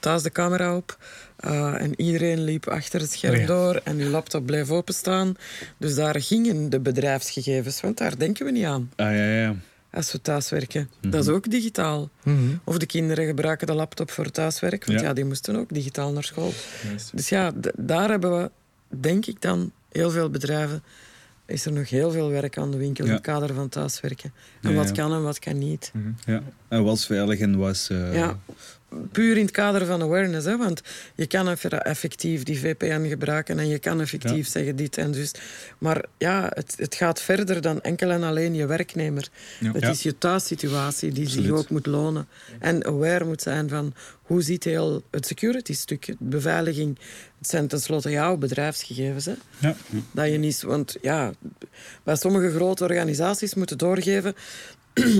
thuis de camera op... Uh, en iedereen liep achter het scherm oh ja. door en uw laptop bleef openstaan. Dus daar gingen de bedrijfsgegevens, want daar denken we niet aan. Ah, ja, ja. Als we thuiswerken. Mm-hmm. Dat is ook digitaal. Mm-hmm. Of de kinderen gebruiken de laptop voor thuiswerk, want ja, ja die moesten ook digitaal naar school. Yes. Dus ja, d- daar hebben we, denk ik dan, heel veel bedrijven... is er nog heel veel werk aan de winkel ja. in het kader van thuiswerken. En ja, wat ja. kan en wat kan niet. Mm-hmm. Ja. En was veilig en was... Uh... Ja. Puur in het kader van awareness, hè? Want je kan effectief die V P N gebruiken en je kan effectief ja. zeggen dit en dus. Maar ja, het, het gaat verder dan enkel en alleen je werknemer. Ja. Het ja. is je thuissituatie die Absoluut. zich ook moet lonen. En aware moet zijn van hoe ziet heel het security stuk, beveiliging. Het zijn tenslotte jouw bedrijfsgegevens. Hè? Ja. Dat je niet, want ja, bij sommige grote organisaties moeten doorgeven...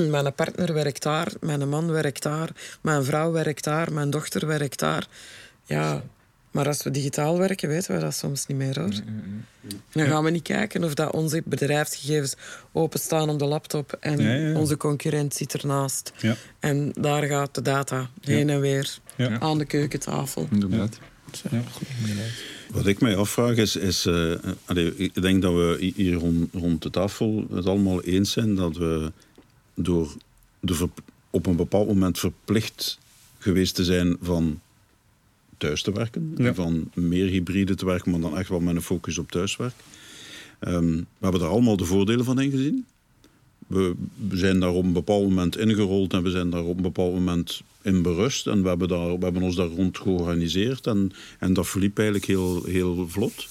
Mijn partner werkt daar, mijn man werkt daar, mijn vrouw werkt daar, mijn dochter werkt daar. Ja, maar als we digitaal werken, weten we dat soms niet meer, hoor. Nee, nee, nee. Dan gaan we niet kijken of dat onze bedrijfsgegevens openstaan op de laptop en nee, ja, ja. onze concurrent zit ernaast. Ja. En daar gaat de data heen ja. en weer ja. aan de keukentafel. Inderdaad. Ja. Wat ik mij afvraag is, is uh, allee, ik denk dat we hier rond, rond de tafel het allemaal eens zijn dat we door de ver, op een bepaald moment verplicht geweest te zijn van thuis te werken. Ja. Van meer hybride te werken, maar dan echt wel met een focus op thuiswerk. Um, we hebben daar allemaal de voordelen van ingezien. We, we zijn daar op een bepaald moment ingerold en we zijn daar op een bepaald moment in berust. En we hebben, daar, we hebben ons daar rond georganiseerd. En, en dat verliep eigenlijk heel, heel vlot.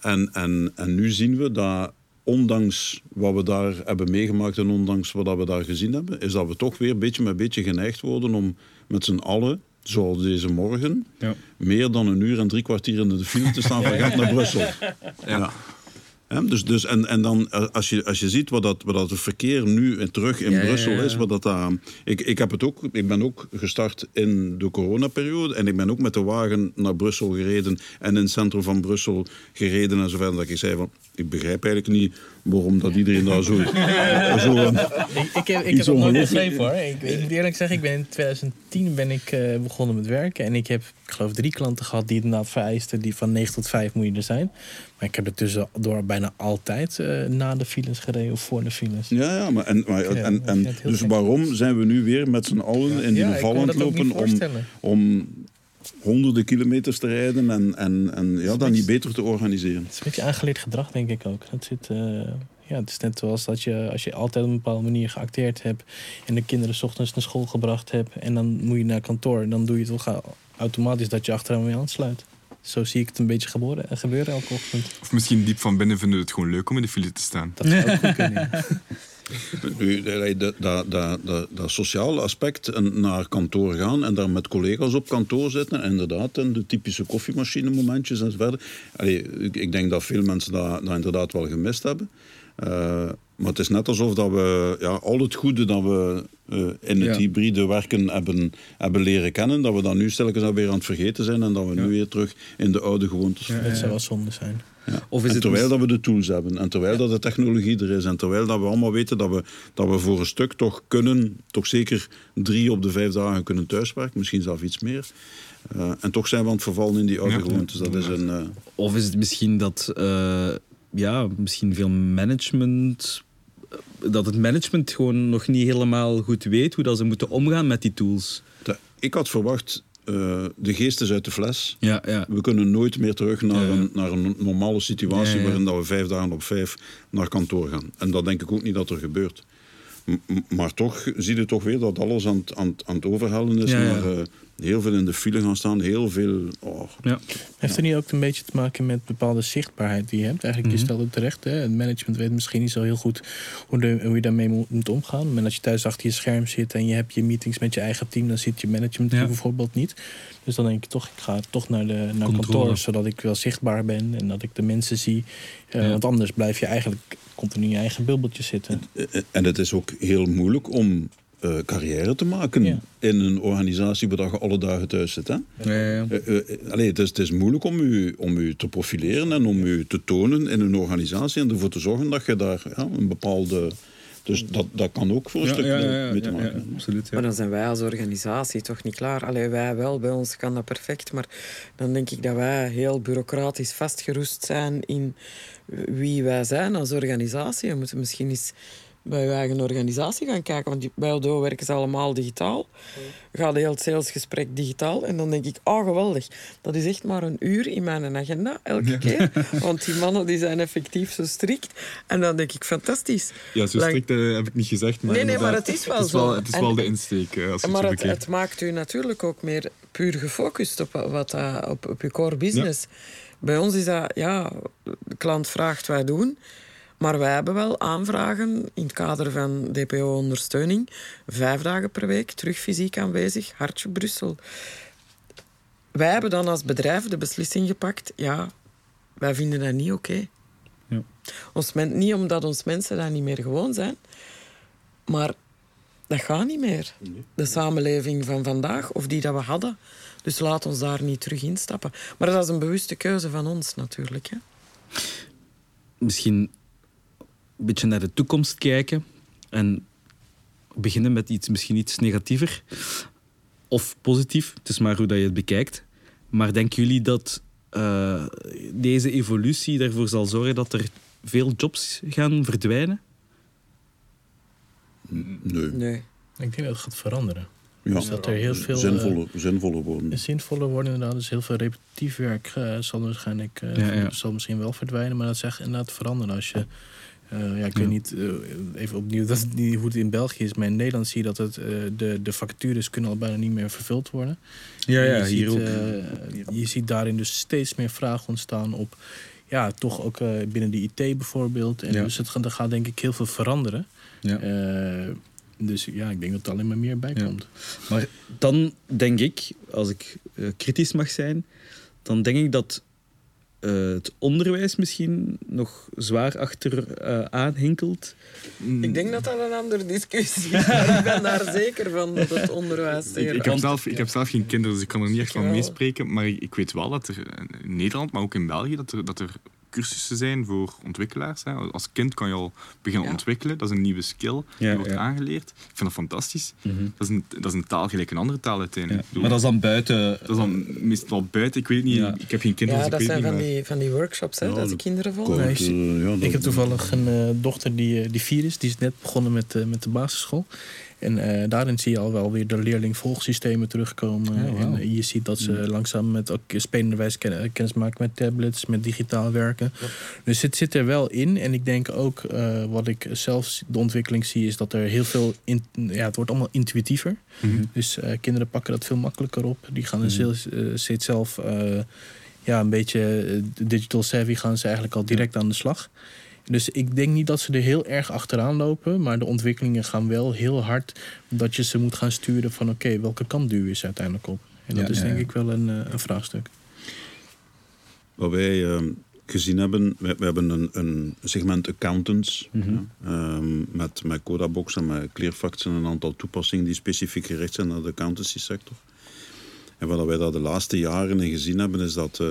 En, en, en nu zien we dat... ondanks wat we daar hebben meegemaakt en ondanks wat we daar gezien hebben, is dat we toch weer beetje met beetje geneigd worden om met z'n allen, zoals deze morgen, ja. meer dan een uur en drie kwartier in de file te staan van Gent naar Brussel. Ja. Ja. Ja, dus, dus, en, en dan, als je, als je ziet wat dat, wat dat het verkeer nu terug in ja, Brussel ja, ja. is, wat dat, uh, ik, ik, heb het ook, ik ben ook gestart in de coronaperiode en ik ben ook met de wagen naar Brussel gereden en in het centrum van Brussel gereden en zover dat ik zei van, ik begrijp eigenlijk niet waarom dat iedereen daar zo... zo um, ik, ik heb, ik heb het nooit begrepen, hoor. Ik, ik moet eerlijk zeggen, ik ben in twintig tien ben ik, uh, begonnen met werken. En ik heb, ik geloof, drie klanten gehad die inderdaad vereisten... die van negen tot vijf moet je er zijn. Maar ik heb er tussendoor bijna altijd uh, na de files gereden of voor de files. Ja, ja, maar... En, maar en, en, en, dus waarom zijn we nu weer met z'n allen in die ja, val aan het lopen om... om honderden kilometers te rijden en, en, en ja, dat niet beter te organiseren. Het is een beetje aangeleerd gedrag, denk ik ook. Dat zit, uh, ja, het is net zoals dat je, als je altijd op een bepaalde manier geacteerd hebt en de kinderen 's ochtends naar school gebracht hebt en dan moet je naar kantoor, dan doe je het wel automatisch dat je achteraan weer aansluit. Zo zie ik het een beetje geboren, gebeuren elke ochtend. Of misschien diep van binnen vinden we het gewoon leuk om in de file te staan. Dat zou ook goed kunnen. Nu, dat, dat, dat, dat, dat sociale aspect, naar kantoor gaan en daar met collega's op kantoor zitten, inderdaad, en de typische koffiemachine momentjes enzovoort. Allee, ik, ik denk dat veel mensen dat, dat inderdaad wel gemist hebben. Uh, maar het is net alsof dat we ja, al het goede dat we uh, in het ja. hybride werken hebben, hebben leren kennen, dat we dat nu stelkens alweer aan het vergeten zijn en dat we ja. nu weer terug in de oude gewoontes ja, vallen. Het zou wel zonde zijn. Ja. Of is en terwijl het... dat we de tools hebben, en terwijl ja. dat de technologie er is, en terwijl dat we allemaal weten dat we, dat we voor een stuk toch kunnen, toch zeker drie op de vijf dagen kunnen thuiswerken, misschien zelfs iets meer. Uh, en toch zijn we aan het vervallen in die oude ja, gewoontes. Dat is een, uh... Of is het misschien dat... Uh... ja, misschien veel management... dat het management gewoon nog niet helemaal goed weet hoe dat ze moeten omgaan met die tools. Ik had verwacht, uh, de geest is uit de fles. Ja, ja. We kunnen nooit meer terug naar, ja. een, naar een normale situatie... Ja, ja. waarin dat we vijf dagen op vijf naar kantoor gaan. En dat denk ik ook niet dat er gebeurt. M- maar toch zie je toch weer dat alles aan, t, aan, t, aan het overhellen is... Ja, ja. Maar, uh, heel veel in de file gaan staan, heel veel... Oh. Ja. Heeft er niet ook een beetje te maken met bepaalde zichtbaarheid die je hebt? Eigenlijk, mm-hmm. je stelt het terecht, hè? Het management weet misschien niet zo heel goed hoe, de, hoe je daarmee moet, moet omgaan. Maar als je thuis achter je scherm zit en je hebt je meetings met je eigen team... dan zit je management ja. bijvoorbeeld niet. Dus dan denk ik toch, ik ga toch naar, de, naar kantoor... zodat ik wel zichtbaar ben en dat ik de mensen zie. Uh, ja. Want anders blijf je eigenlijk continu in je eigen bubbeltje zitten. En, en het is ook heel moeilijk om... Uh, carrière te maken ja. in een organisatie waar je alle dagen thuis zit. Hè? Ja, ja, ja. Uh, uh, allee, het, is, het is moeilijk om u, om u te profileren en om u te tonen in een organisatie en ervoor te zorgen dat je daar ja, een bepaalde... Dus dat, dat kan ook voor een ja, stuk ja, ja, ja, mee te maken. Ja, ja, absoluut, ja. Maar dan zijn wij als organisatie toch niet klaar. Allee, wij wel, bij ons kan dat perfect. Maar dan denk ik dat wij heel bureaucratisch vastgeroest zijn in wie wij zijn als organisatie. We moeten misschien eens... bij je eigen organisatie gaan kijken. Want bij Odoo werken ze allemaal digitaal. Gaat heel het salesgesprek digitaal. En dan denk ik, oh geweldig. Dat is echt maar een uur in mijn agenda elke ja. keer. Want die mannen die zijn effectief zo strikt. En dan denk ik, fantastisch. Ja, zo strikt Lang... heb ik niet gezegd. Maar nee, nee, maar het is wel, het is wel zo. Het is wel en... de insteek. Als maar het, het maakt u natuurlijk ook meer puur gefocust op, wat, uh, op, op je core business. Ja. Bij ons is dat, ja, de klant vraagt, wij doen... Maar wij hebben wel aanvragen in het kader van D P O-ondersteuning. Vijf dagen per week, terug fysiek aanwezig, hartje Brussel. Wij hebben dan als bedrijf de beslissing gepakt. Ja, wij vinden dat niet oké. Okay. Ja. Ons men, niet omdat ons mensen dat niet meer gewoon zijn. Maar dat gaat niet meer. Nee. De samenleving van vandaag, of die dat we hadden. Dus laat ons daar niet terug instappen. Maar dat is een bewuste keuze van ons natuurlijk. Hè? Misschien... een beetje naar de toekomst kijken en beginnen met iets misschien iets negatiever of positief. Het is maar hoe dat je het bekijkt. Maar denken jullie dat uh, deze evolutie ervoor zal zorgen dat er veel jobs gaan verdwijnen? Nee. nee. Ik denk dat het gaat veranderen. Ja. Dus dat er heel veel zinvolle, uh, zinvolle worden. Zinvolle worden inderdaad. Dus heel veel repetitief werk uh, zal waarschijnlijk uh, ja, ja. zal misschien wel verdwijnen, maar dat is echt inderdaad veranderen als je Uh, ja, ik weet ja. niet, uh, even opnieuw, dat het niet hoe het in België is. Maar in Nederland zie je dat het, uh, de, de vacatures kunnen al bijna niet meer vervuld worden. Ja, ja, je, hier ziet, uh, je ziet daarin dus steeds meer vragen ontstaan op... ja, toch ook uh, binnen de I T bijvoorbeeld. En ja. Dus het, er gaat denk ik heel veel veranderen. Ja. Uh, dus ja, ik denk dat er alleen maar meer bij komt. Ja. Maar dan denk ik, als ik uh, kritisch mag zijn... dan denk ik dat... Uh, het onderwijs misschien nog zwaar achteraan uh, hinkelt. Mm. Ik denk dat dat een andere discussie is. Maar ik ben daar zeker van dat het onderwijs... Ik, ik, heb zelf, ik heb zelf geen kinderen, dus ik kan er niet echt van meespreken. Maar ik, ik weet wel dat er in Nederland, maar ook in België... dat er, dat er cursussen zijn voor ontwikkelaars. Hè. Als kind kan je al beginnen ja. ontwikkelen. Dat is een nieuwe skill die ja, wordt ja. aangeleerd. Ik vind dat fantastisch. Mm-hmm. Dat, is een, dat is een taal gelijk een andere taal uiteindelijk. Ja. Maar dat is dan buiten... Dat is dan meestal buiten. Ik weet niet. Ja. Ik heb geen kinderen. Ja, dus ik dat weet zijn niet van, die, van die workshops, hè, ja, dat ze kinderen volgen. Nee, ik, ja, ik heb toevallig een uh, dochter die, uh, die vier is. Die is net begonnen met, uh, met de basisschool. En uh, daarin zie je al wel weer de leerlingvolgsystemen terugkomen. Oh, wow. En uh, je ziet dat ze ja. langzaam met ook spelenderwijs ken- kennis maken met tablets, met digitaal werken. Ja. Dus het zit er wel in. En ik denk ook, uh, wat ik zelf de ontwikkeling zie, is dat er heel veel... In, ja, het wordt allemaal intuïtiever. Mm-hmm. Dus uh, kinderen pakken dat veel makkelijker op. Die gaan mm-hmm. dus, uh, steeds zelf uh, ja, een beetje digital savvy, gaan ze eigenlijk al direct ja. aan de slag. Dus ik denk niet dat ze er heel erg achteraan lopen, maar de ontwikkelingen gaan wel heel hard, dat je ze moet gaan sturen van oké, okay, welke kant duw je ze uiteindelijk op? En dat ja, is ja, denk ja. ik wel een, een vraagstuk. Wat wij uh, gezien hebben, we, we hebben een, een segment accountants mm-hmm. ja, um, met, met Codabox en met Clearfacts en een aantal toepassingen die specifiek gericht zijn naar de accountancy sector. En wat wij daar de laatste jaren in gezien hebben, is dat uh,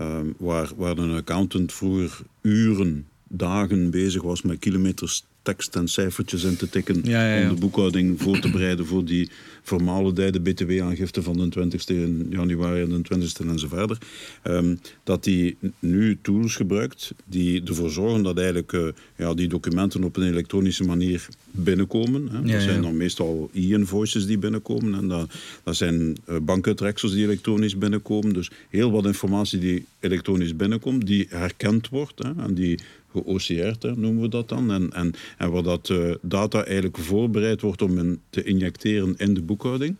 uh, waar, waar een accountant vroeger uren, dagen bezig was met kilometers tekst en cijfertjes in te tikken ja, ja, ja. om de boekhouding voor te bereiden voor die formale B T W-aangifte van de twintigste in januari en de twintigste enzovoort. Um, dat die nu tools gebruikt die ervoor zorgen dat eigenlijk uh, ja, die documenten op een elektronische manier binnenkomen. Hè. Dat ja, ja. zijn dan meestal e-invoices die binnenkomen. En dat, dat zijn uh, bankuitreksels die elektronisch binnenkomen. Dus heel wat informatie die elektronisch binnenkomt, die herkend wordt hè, en die geocr'd, hè, noemen we dat dan. En, en, en waar dat uh, data eigenlijk voorbereid wordt om in te injecteren in de boekhouding.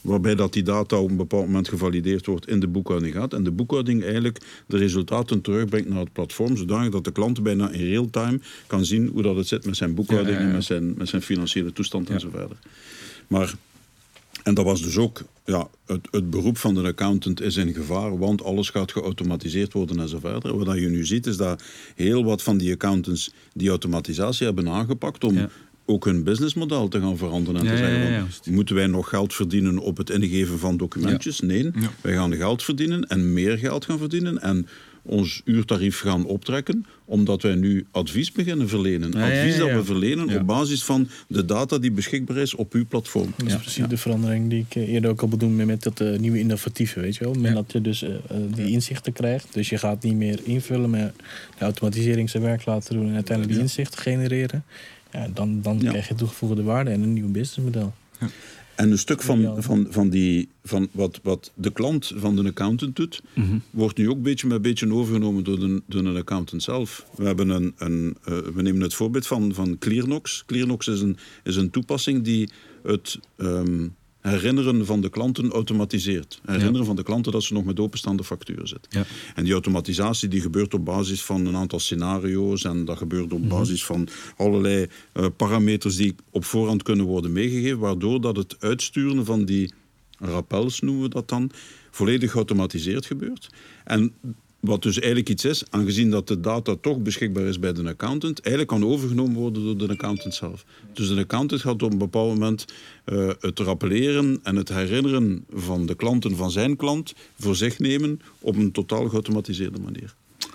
Waarbij dat die data op een bepaald moment gevalideerd wordt in de boekhouding gaat. En de boekhouding eigenlijk de resultaten terugbrengt naar het platform. Zodanig dat de klant bijna in real time kan zien hoe dat het zit met zijn boekhouding ja, ja, ja. en met zijn, met zijn financiële toestand ja. enzovoort. Maar... En dat was dus ook, ja, het, het beroep van de accountant is in gevaar, want alles gaat geautomatiseerd worden en zo verder. Wat je nu ziet is dat heel wat van die accountants die automatisatie hebben aangepakt om ja. ook hun businessmodel te gaan veranderen en ja, te zeggen, ja, ja, ja. Van, moeten wij nog geld verdienen op het ingeven van documentjes? Ja. Nee, ja. wij gaan geld verdienen en meer geld gaan verdienen en ons uurtarief gaan optrekken, omdat wij nu advies beginnen verlenen. Ja, advies ja, ja, ja. dat we verlenen ja. op basis van de data die beschikbaar is op uw platform. Dat is ja, precies ja. de verandering die ik eerder ook al bedoelde met dat uh, nieuwe innovatieve, weet je wel. Met ja. dat je dus uh, die inzichten krijgt. Dus je gaat niet meer invullen, maar de automatisering zijn werk laten doen en uiteindelijk die inzichten genereren. Ja, dan dan ja. krijg je toegevoegde waarde en een nieuw businessmodel. Ja. En een stuk van, van, van, die, van wat, wat de klant van de accountant doet, mm-hmm. wordt nu ook beetje met beetje overgenomen door de, door de accountant zelf. We, hebben een, een, uh, we nemen het voorbeeld van, van Clearnox. Clearnox is een, is een toepassing die het um, herinneren van de klanten automatiseert. Herinneren ja. van de klanten dat ze nog met openstaande facturen zitten. Ja. En die automatisatie die gebeurt op basis van een aantal scenario's en dat gebeurt op mm-hmm. basis van allerlei uh, parameters die op voorhand kunnen worden meegegeven, waardoor dat het uitsturen van die rappels, noemen we dat dan, volledig geautomatiseerd gebeurt. En wat dus eigenlijk iets is, aangezien dat de data toch beschikbaar is bij de accountant, eigenlijk kan overgenomen worden door de accountant zelf. Dus de accountant gaat op een bepaald moment uh, het rappelleren en het herinneren van de klanten van zijn klant voor zich nemen op een totaal geautomatiseerde manier.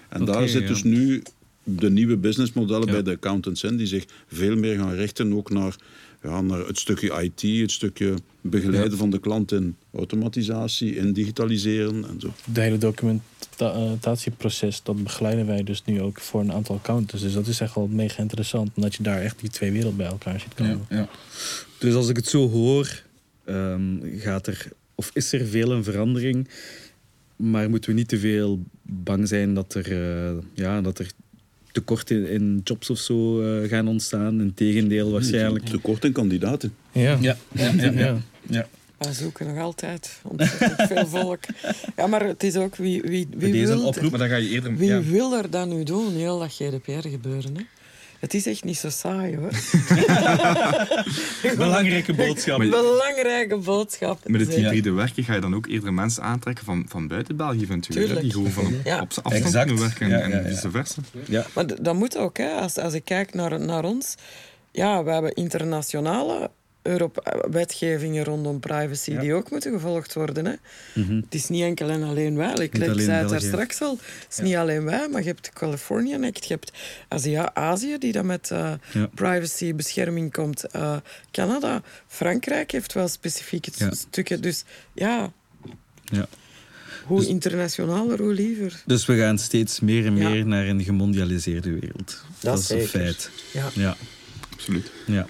En okay, daar zit ja. dus nu de nieuwe businessmodellen ja. bij de accountants in, die zich veel meer gaan richten ook naar, ja, naar het stukje I T, het stukje begeleiden ja. van de klant in automatisatie, in digitaliseren en zo. De hele documentatieproces, dat begeleiden wij dus nu ook voor een aantal accountants. Dus dat is echt wel mega interessant, omdat je daar echt die twee werelden bij elkaar ziet komen. Ja, ja. Dus als ik het zo hoor, um, gaat er, of is er veel een verandering, maar moeten we niet te veel bang zijn dat er, uh, ja, dat er tekorten in jobs of zo uh, gaan ontstaan. Integendeel waarschijnlijk. Tekort in kandidaten. Ja. Ja. Ja, ja, ja, ja. We zoeken nog altijd ontzettend veel volk. Ja, maar het is ook wie, wie, wie deze wil... Oproep, maar dan ga je eerder... Wie ja. wil er dan nu doen? Heel dat G D P R gebeuren, hè? Het is echt niet zo saai, hoor. Belangrijke boodschap. Belangrijke boodschap. Met het hybride werken ga je dan ook eerder mensen aantrekken van, van buiten België eventueel. Die gewoon van op, ja. op z'n afstand kunnen werken ja, en ja, ja. vice versa. Ja. Maar d- dat moet ook, hè. Als, als ik kijk naar, naar ons... Ja, we hebben internationale Europe- wetgevingen rondom privacy ja. die ook moeten gevolgd worden. Hè. Mm-hmm. Het is niet enkel en alleen wij. Ik niet zei het daar straks al. Het is ja. niet alleen wij, maar je hebt de California Act. Je hebt Azië, Azië die dan met uh, ja. privacybescherming komt. Uh, Canada, Frankrijk heeft wel specifieke ja. stukken. Dus ja... ja. Hoe dus, internationaler, hoe liever. Dus we gaan steeds meer en meer ja. naar een gemondialiseerde wereld. Dat, Dat is een feit. Ja. ja. Absoluut. Ja.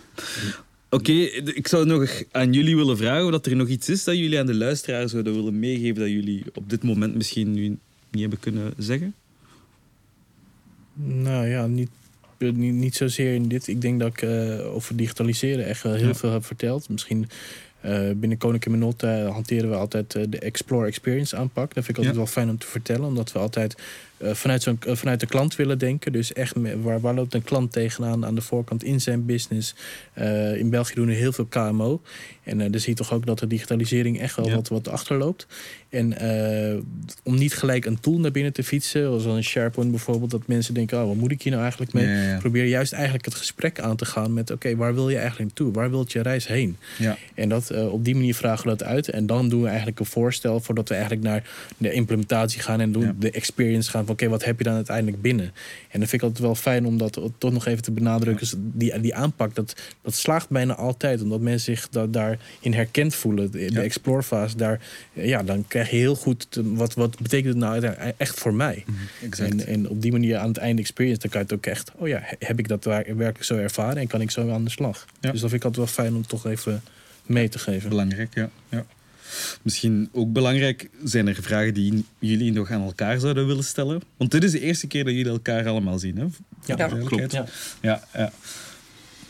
Oké, okay, ik zou nog aan jullie willen vragen of dat er nog iets is dat jullie aan de luisteraar zouden willen meegeven dat jullie op dit moment misschien nu niet hebben kunnen zeggen? Nou ja, niet, niet, niet zozeer in dit. Ik denk dat ik uh, over digitaliseren echt uh, heel ja. veel heb verteld. Misschien uh, binnen Konica Minolta hanteren we altijd uh, de Explore Experience aanpak. Dat vind ik altijd ja. wel fijn om te vertellen, omdat we altijd Uh, vanuit, zo'n, uh, vanuit de klant willen denken. Dus echt, waar, waar loopt een klant tegenaan aan de voorkant in zijn business? Uh, in België doen er heel veel K M O. En uh, dan zie je toch ook dat de digitalisering echt wel ja. wat, wat achterloopt. En uh, om niet gelijk een tool naar binnen te fietsen, zoals een SharePoint bijvoorbeeld, dat mensen denken, oh, wat moet ik hier nou eigenlijk mee? Ja, ja, ja. Probeer juist eigenlijk het gesprek aan te gaan met, oké, okay, waar wil je eigenlijk naartoe? Waar wilt je reis heen? Ja. En dat, uh, op die manier vragen we dat uit. En dan doen we eigenlijk een voorstel voordat we eigenlijk naar de implementatie gaan en doen ja. de experience gaan van, oké, okay, wat heb je dan uiteindelijk binnen? En dan vind ik altijd wel fijn om dat toch nog even te benadrukken. Ja. Die, die aanpak, dat, dat slaagt bijna altijd, omdat mensen zich da- daarin herkend voelen. De, ja. de explore-fase, daar, ja, dan krijg je heel goed te, wat, wat betekent het nou uiteindelijk echt voor mij? Mm-hmm. Exact. En, en op die manier aan het einde experience, dan kan je het ook echt, oh ja, heb ik dat werkelijk zo ervaren en kan ik zo aan de slag? Ja. Dus dat vind ik altijd wel fijn om toch even mee te geven. Belangrijk, ja. ja. Misschien ook belangrijk, zijn er vragen die jullie nog aan elkaar zouden willen stellen? Want dit is de eerste keer dat jullie elkaar allemaal zien, hè? Ja, ja, klopt. Ja. Ja, ja.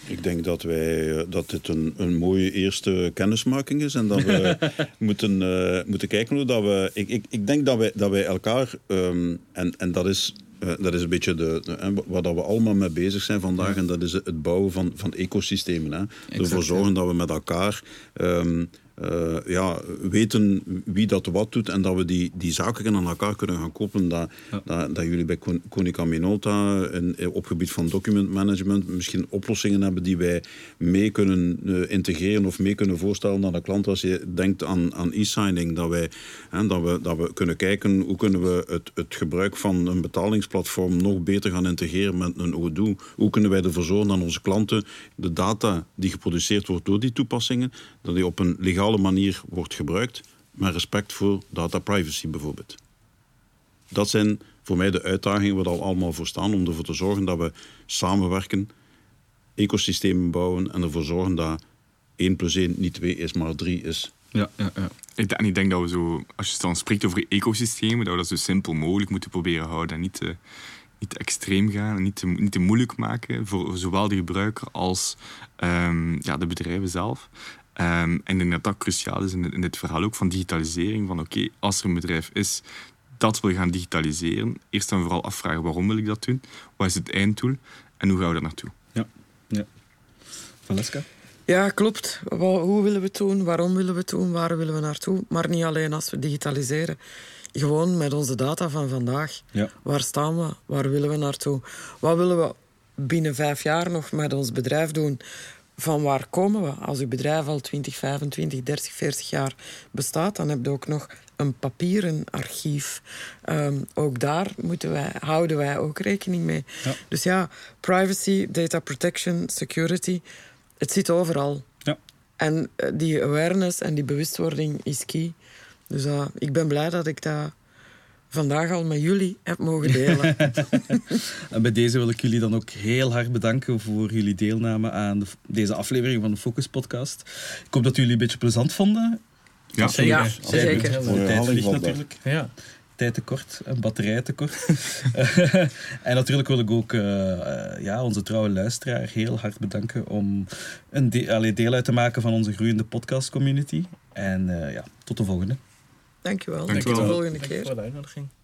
Ik denk dat, wij, dat dit een, een mooie eerste kennismaking is en dat we moeten, uh, moeten kijken hoe dat we... Ik, ik, ik denk dat wij, dat wij elkaar, um, en, en dat is... Uh, dat is een beetje de, de, waar dat we allemaal mee bezig zijn vandaag. Ja. En dat is het bouwen van, van ecosystemen. Hè. Exact, ervoor zorgen ja. dat we met elkaar um, uh, ja, weten wie dat wat doet. En dat we die, die zaken aan elkaar kunnen gaan koppelen. Dat, ja. dat, dat jullie bij Kon, Konica Minolta in, op gebied van document management misschien oplossingen hebben die wij mee kunnen uh, integreren of mee kunnen voorstellen aan de klant. Als je denkt aan, aan e-signing. Dat, wij, hè, dat, we, dat we kunnen kijken hoe kunnen we het, het gebruik van een betalings platform nog beter gaan integreren met een Odoo. Hoe kunnen wij ervoor zorgen dat onze klanten de data die geproduceerd wordt door die toepassingen, dat die op een legale manier wordt gebruikt, met respect voor data privacy bijvoorbeeld. Dat zijn voor mij de uitdagingen waar we allemaal voor staan, om ervoor te zorgen dat we samenwerken, ecosystemen bouwen en ervoor zorgen dat één plus één niet twee is, maar drie is. Ja, ja, ja. Ik, en ik denk dat we zo, als je dan spreekt over ecosystemen, dat we dat zo simpel mogelijk moeten proberen houden en niet te, niet te extreem gaan en niet te, niet te moeilijk maken voor zowel de gebruiker als um, ja, de bedrijven zelf. Um, en ik denk dat dat cruciaal is in dit, in dit verhaal ook van digitalisering, van oké, okay, als er een bedrijf is dat wil gaan digitaliseren, eerst en vooral afvragen waarom wil ik dat doen, wat is het einddoel en hoe gaan we daar naartoe? Ja, ja. Valeska? Ja, klopt. Hoe willen we het doen? Waarom willen we het doen? Waar willen we naartoe? Maar niet alleen als we digitaliseren. Gewoon met onze data van vandaag. Ja. Waar staan we? Waar willen we naartoe? Wat willen we binnen vijf jaar nog met ons bedrijf doen? Van waar komen we? Als uw bedrijf al twintig, vijfentwintig, dertig, veertig jaar bestaat, dan heb je ook nog een papieren archief. Um, ook daar moeten wij, houden wij ook rekening mee. Ja. Dus ja, privacy, data protection, security... Het zit overal. Ja. En die awareness en die bewustwording is key. Dus uh, ik ben blij dat ik dat vandaag al met jullie heb mogen delen. En bij deze wil ik jullie dan ook heel hard bedanken voor jullie deelname aan de, deze aflevering van de Focus Podcast. Ik hoop dat jullie een beetje plezant vonden. Ja, zeker. Ja, zeker. Ja, zeker. Tijd vliegt natuurlijk. Ja. Tijd tekort en batterij tekort. En natuurlijk wil ik ook uh, ja, onze trouwe luisteraar heel hard bedanken om een de- allee, deel uit te maken van onze groeiende podcastcommunity. En uh, ja, tot de volgende. Dankjewel. Dankjewel. Tot de volgende keer. Dank voor de uitnodiging.